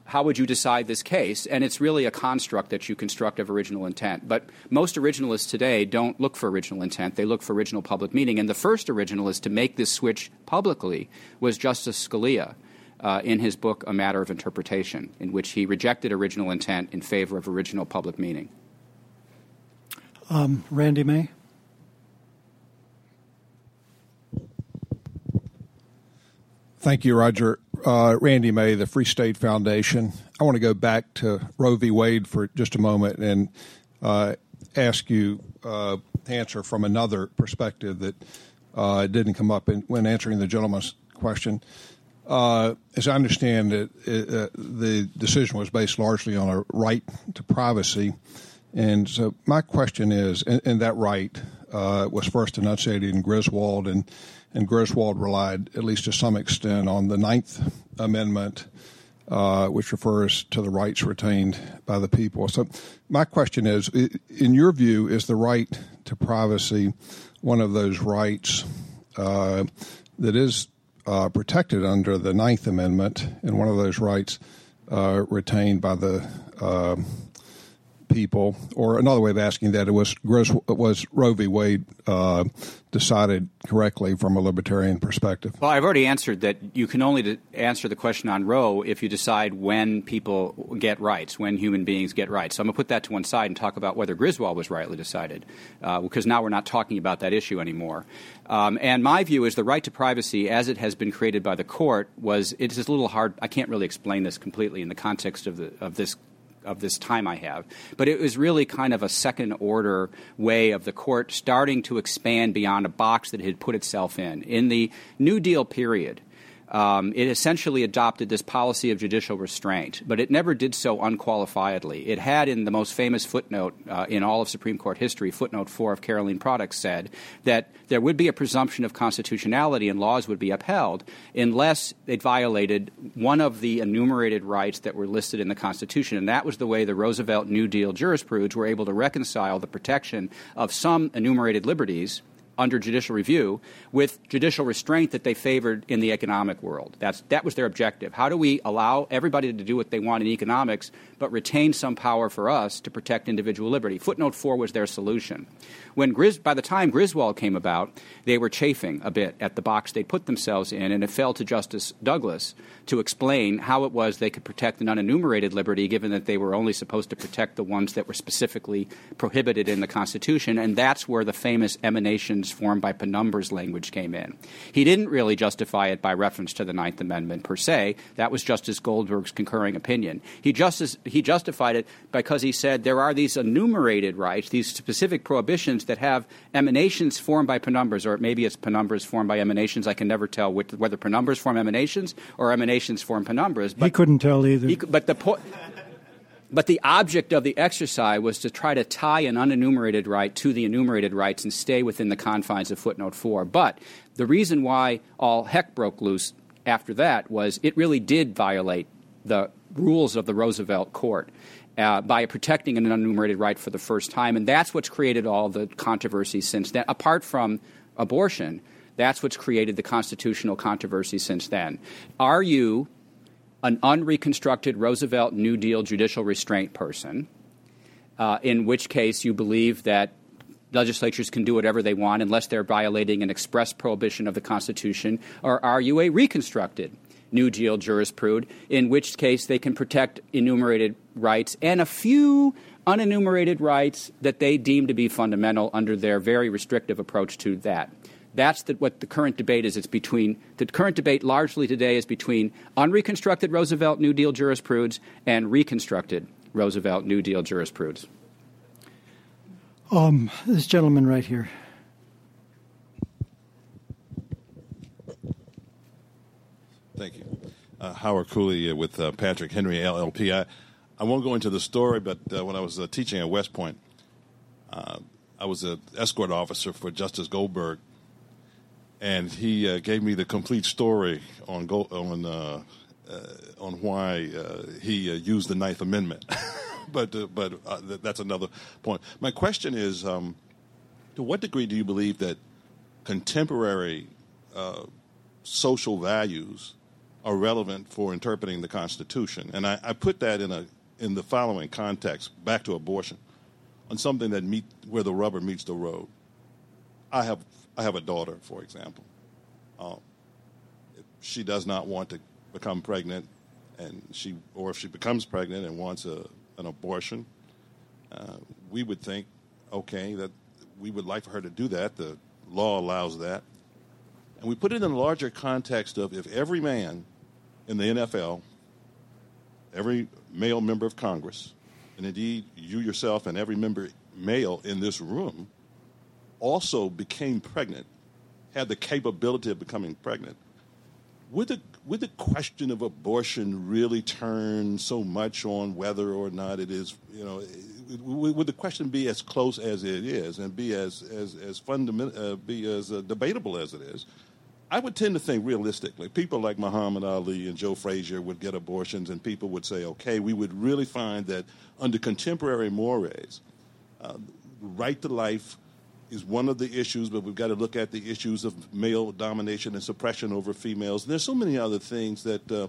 how would you decide this case? And it's really a construct that you construct of original intent. But most originalists today don't look for original intent. They look for original public meaning. And the first originalist to make this switch publicly was Justice Scalia uh, in his book A Matter of Interpretation, in which he rejected original intent in favor of original public meaning. Um, Randy May? Thank you, Roger. Uh, Randy May, the Free State Foundation. I want to go back to Roe v. Wade for just a moment and uh, ask you uh, answer from another perspective that uh, didn't come up in, when answering the gentleman's question. Uh, as I understand it, it uh, the decision was based largely on a right to privacy. And so my question is, and, and that right uh, was first enunciated in Griswold, and And Griswold relied, at least to some extent, on the Ninth Amendment uh, which refers to the rights retained by the people. So my question is, in your view, is the right to privacy one of those rights uh, that is uh, protected under the Ninth Amendment and one of those rights uh, retained by the uh, people? Or another way of asking that, it was, was Roe v. Wade uh, decided correctly from a libertarian perspective? Well, I've already answered that you can only answer the question on Roe if you decide when people get rights, when human beings get rights. So I'm going to put that to one side and talk about whether Griswold was rightly decided, uh, because now we're not talking about that issue anymore. Um, and my view is the right to privacy, as it has been created by the court, was it's a little hard. I can't really explain this completely in the context of the of this of this time I have. But it was really kind of a second-order way of the court starting to expand beyond a box that it had put itself in. In the New Deal period, um, it essentially adopted this policy of judicial restraint, but it never did so unqualifiedly. It had, in the most famous footnote uh, in all of Supreme Court history, footnote four of Caroline Products, said that there would be a presumption of constitutionality and laws would be upheld unless it violated one of the enumerated rights that were listed in the Constitution. And that was the way the Roosevelt New Deal jurisprudence were able to reconcile the protection of some enumerated liberties under judicial review with judicial restraint that they favored in the economic world. That's, that was their objective. How do we allow everybody to do what they want in economics but retain some power for us to protect individual liberty? Footnote four was their solution. When Gris, by the time Griswold came about, they were chafing a bit at the box they put themselves in, and it fell to Justice Douglas to explain how it was they could protect an unenumerated liberty, given that they were only supposed to protect the ones that were specifically prohibited in the Constitution, and that's where the famous emanation formed by penumbra's language came in. He didn't really justify it by reference to the Ninth Amendment per se. That was Justice Goldberg's concurring opinion. He, justice, he justified it because he said there are these enumerated rights, these specific prohibitions that have emanations formed by penumbras, or maybe it's penumbras formed by emanations. I can never tell which, whether penumbras form emanations or emanations form penumbras. But he couldn't tell either. He, but the point... But the object of the exercise was to try to tie an unenumerated right to the enumerated rights and stay within the confines of footnote four. But the reason why all heck broke loose after that was it really did violate the rules of the Roosevelt court uh, by protecting an unenumerated right for the first time. And that's what's created all the controversy since then, apart from abortion. That's what's created the constitutional controversy since then. Are you an unreconstructed Roosevelt New Deal judicial restraint person, uh, in which case you believe that legislatures can do whatever they want unless they're violating an express prohibition of the Constitution, or are you a reconstructed New Deal jurisprudence, in which case they can protect enumerated rights and a few unenumerated rights that they deem to be fundamental under their very restrictive approach to that? That's the, what the current debate is. It's between the current debate largely today is between unreconstructed Roosevelt New Deal jurisprudence and reconstructed Roosevelt New Deal jurisprudence. Um, this gentleman right here. Thank you, uh, Howard Cooley uh, with uh, Patrick Henry L L P. I, I won't go into the story, but uh, when I was uh, teaching at West Point, uh, I was an escort officer for Justice Goldberg. And he uh, gave me the complete story on go- on uh, uh, on why uh, he uh, used the Ninth Amendment. but uh, but uh, th- that's another point. My question is, um, to what degree do you believe that contemporary uh, social values are relevant for interpreting the Constitution? And I, I put that in a in the following context, back to abortion, on something that meet where the rubber meets the road. I have. I have a daughter, for example. Um, if she does not want to become pregnant, and she, or if she becomes pregnant and wants a, an abortion, uh, we would think, okay, that we would like for her to do that. The law allows that. And we put it in a larger context of if every man in the N F L, every male member of Congress, and indeed you yourself and every member male in this room, also became pregnant, had the capability of becoming pregnant, would the, would the question of abortion really turn so much on whether or not it is, you know, would the question be as close as it is and be as, as, as fundamental, uh, be as uh, debatable as it is? I would tend to think realistically, people like Muhammad Ali and Joe Frazier would get abortions, and people would say, okay, we would really find that under contemporary mores, uh, right to life is one of the issues, but we've got to look at the issues of male domination and suppression over females. And there's so many other things that, uh,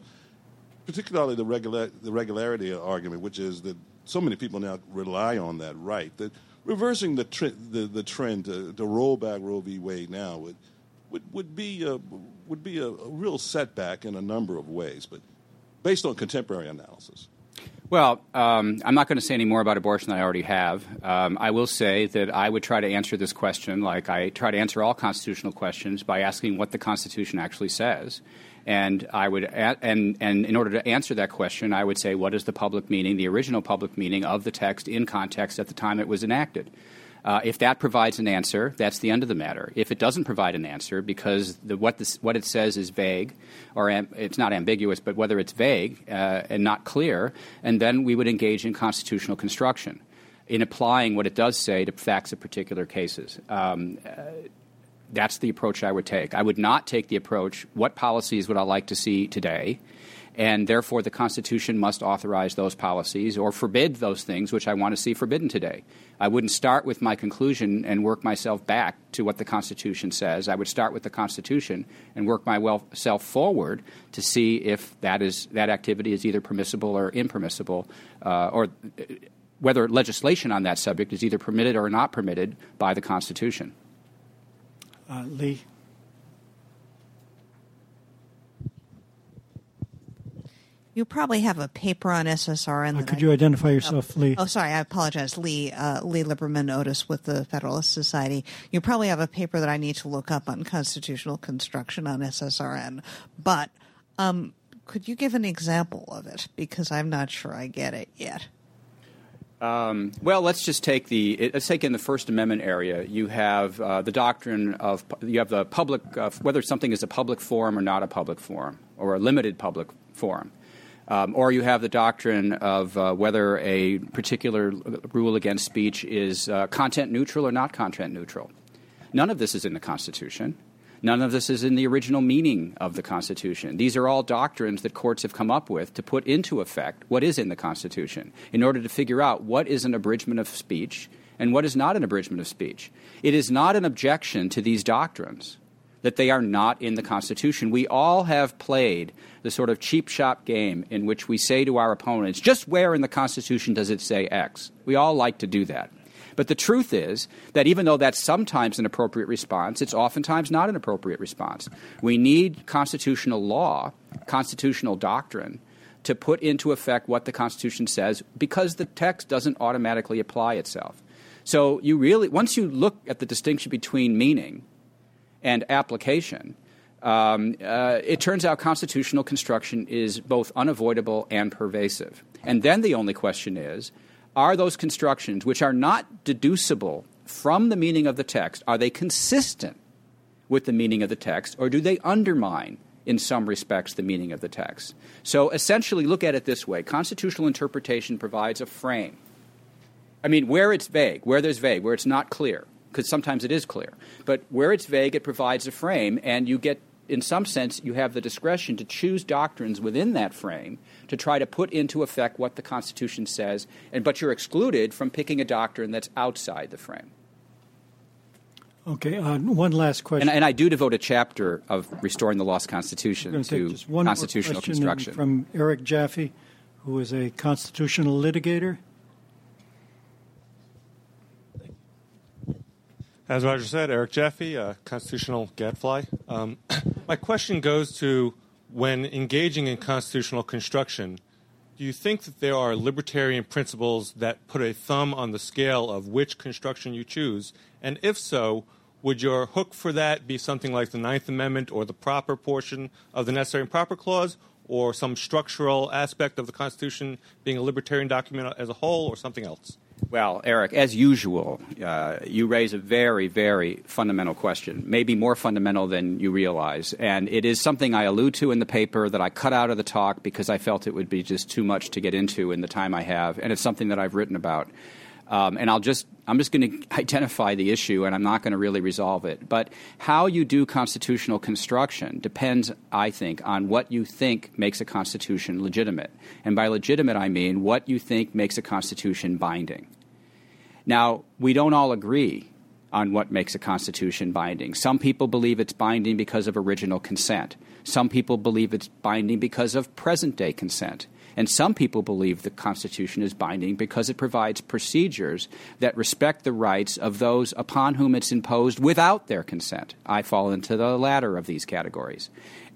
particularly the, regular, the regularity argument, which is that so many people now rely on that right, that reversing the, tr- the, the trend to, to roll back Roe v. Wade now would would, would be, a, would be a, a real setback in a number of ways, but based on contemporary analysis. Well, um, I'm not going to say any more about abortion than I already have. Um, I will say that I would try to answer this question like I try to answer all constitutional questions by asking what the Constitution actually says. And I would, a- and, and in order to answer that question, I would say, what is the public meaning, the original public meaning of the text in context at the time it was enacted? Uh, if that provides an answer, that's the end of the matter. If it doesn't provide an answer because the, what, this, what it says is vague, or am, it's not ambiguous, but whether it's vague uh, and not clear, and then we would engage in constitutional construction in applying what it does say to facts of particular cases. Um, uh, that's the approach I would take. I would not take the approach, what policies would I like to see today? And therefore, the Constitution must authorize those policies or forbid those things which I want to see forbidden today. I wouldn't start with my conclusion and work myself back to what the Constitution says. I would start with the Constitution and work myself forward to see if that is that activity is either permissible or impermissible, uh, or whether legislation on that subject is either permitted or not permitted by the Constitution. Uh, Lee? You probably have a paper on S S R N. Uh, could I, you identify yourself, oh, Lee? Oh, sorry. I apologize. Lee uh, Lee Liberman Otis with the Federalist Society. You probably have a paper that I need to look up on constitutional construction on S S R N. But um, could you give an example of it? Because I'm not sure I get it yet. Um, well, let's just take the let's take in the First Amendment area. You have uh, the doctrine of you have the public uh, whether something is a public forum or not a public forum or a limited public forum. Um, or you have the doctrine of uh, whether a particular rule against speech is uh, content neutral or not content neutral. None of this is in the Constitution. None of this is in the original meaning of the Constitution. These are all doctrines that courts have come up with to put into effect what is in the Constitution in order to figure out what is an abridgment of speech and what is not an abridgment of speech. It is not an objection to these doctrines that they are not in the Constitution. We all have played the sort of cheap shop game in which we say to our opponents, just where in the Constitution does it say X? We all like to do that. But the truth is that even though that's sometimes an appropriate response, it's oftentimes not an appropriate response. We need constitutional law, constitutional doctrine, to put into effect what the Constitution says because the text doesn't automatically apply itself. So you really, once you look at the distinction between meaning and application, um, uh, it turns out constitutional construction is both unavoidable and pervasive. And then the only question is, are those constructions, which are not deducible from the meaning of the text, are they consistent with the meaning of the text, or do they undermine, in some respects, the meaning of the text? So essentially, look at it this way. Constitutional interpretation provides a frame. I mean, where it's vague, where there's vague, where it's not clear, because sometimes it is clear. But where it's vague, it provides a frame, and you get, in some sense, you have the discretion to choose doctrines within that frame to try to put into effect what the Constitution says, and but you're excluded from picking a doctrine that's outside the frame. Okay, uh, one last question. And, and I do devote a chapter of Restoring the Lost Constitution to just one constitutional construction. From Eric Jaffe, who is a constitutional litigator. As Roger said, Eric Jaffe, uh, constitutional gadfly. Um, my question goes to, when engaging in constitutional construction, do you think that there are libertarian principles that put a thumb on the scale of which construction you choose? And if so, would your hook for that be something like the Ninth Amendment or the proper portion of the Necessary and Proper Clause, or some structural aspect of the Constitution being a libertarian document as a whole, or something else? Well, Eric, as usual, uh, you raise a very, very fundamental question, maybe more fundamental than you realize. And it is something I allude to in the paper that I cut out of the talk because I felt it would be just too much to get into in the time I have. And it's something that I've written about. Um, and I'll just I'm just going to identify the issue, and I'm not going to really resolve it. But how you do constitutional construction depends, I think, on what you think makes a constitution legitimate. And by legitimate, I mean what you think makes a constitution binding. Now, we don't all agree on what makes a constitution binding. Some people believe it's binding because of original consent. Some people believe it's binding because of present-day consent. And some people believe the Constitution is binding because it provides procedures that respect the rights of those upon whom it's imposed without their consent. I fall into the latter of these categories.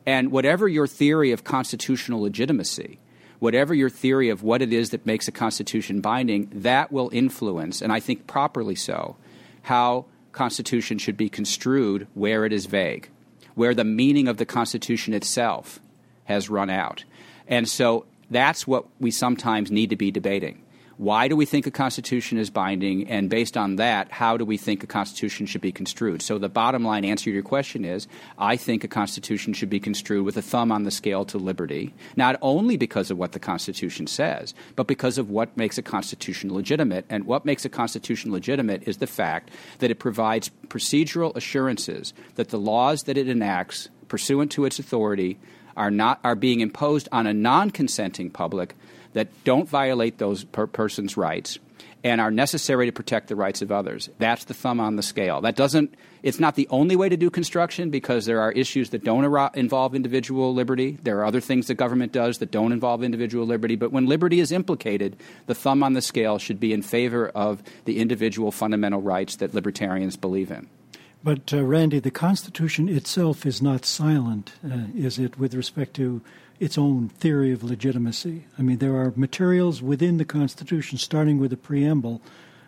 And whatever your theory of constitutional legitimacy, whatever your theory of what it is that makes a Constitution binding, that will influence, and I think properly so, how Constitution should be construed where it is vague, where the meaning of the Constitution itself has run out. And so that's what we sometimes need to be debating. Why do we think a constitution is binding? And based on that, how do we think a constitution should be construed? So the bottom line answer to your question is, I think a constitution should be construed with a thumb on the scale to liberty, not only because of what the Constitution says, but because of what makes a constitution legitimate. And what makes a constitution legitimate is the fact that it provides procedural assurances that the laws that it enacts pursuant to its authority are not are being imposed on a non-consenting public that don't violate those per person's rights and are necessary to protect the rights of others. That's the thumb on the scale. That doesn't it's not the only way to do construction, because there are issues that don't ar- involve individual liberty. There are other things the government does that don't involve individual liberty. But when liberty is implicated, the thumb on the scale should be in favor of the individual fundamental rights that libertarians believe in. But, uh, Randy, the Constitution itself is not silent, uh, is it, with respect to its own theory of legitimacy? I mean, there are materials within the Constitution, starting with the preamble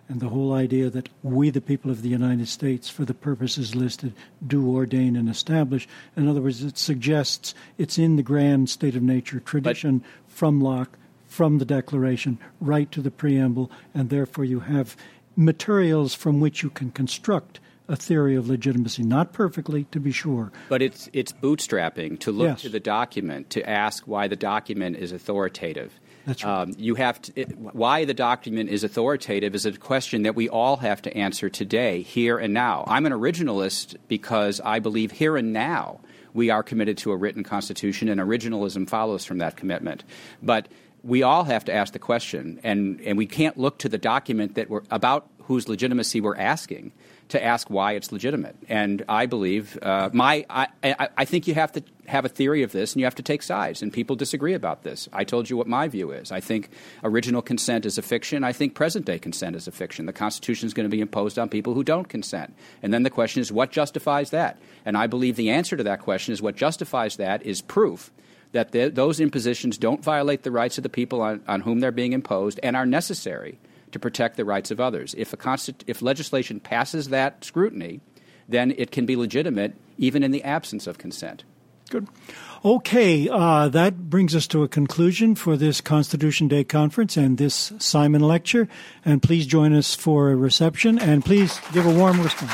and the whole idea that we, the people of the United States, for the purposes listed, do ordain and establish. In other words, it suggests it's in the grand state of nature tradition but, from Locke, from the Declaration, right to the preamble, and therefore you have materials from which you can construct a theory of legitimacy, not perfectly, to be sure. But it's it's bootstrapping to look yes. to the document, to ask why the document is authoritative. That's right. Um, you have to, it, why the document is authoritative is a question that we all have to answer today, here and now. I'm an originalist because I believe here and now we are committed to a written constitution, and originalism follows from that commitment. But we all have to ask the question, and, and we can't look to the document that we're about whose legitimacy we're asking to ask why it's legitimate. And I believe uh, my I, I, I think you have to have a theory of this, and you have to take sides, and people disagree about this. I told you what my view is. I think original consent is a fiction. I think present-day consent is a fiction. The Constitution is going to be imposed on people who don't consent. And then the question is, what justifies that? And I believe the answer to that question is what justifies that is proof that the, those impositions don't violate the rights of the people on, on whom they're being imposed and are necessary to protect the rights of others. If a consti- if legislation passes that scrutiny, then it can be legitimate even in the absence of consent. Good. Okay, uh, that brings us to a conclusion for this Constitution Day conference and this Simon lecture. And please join us for a reception, and please give a warm response.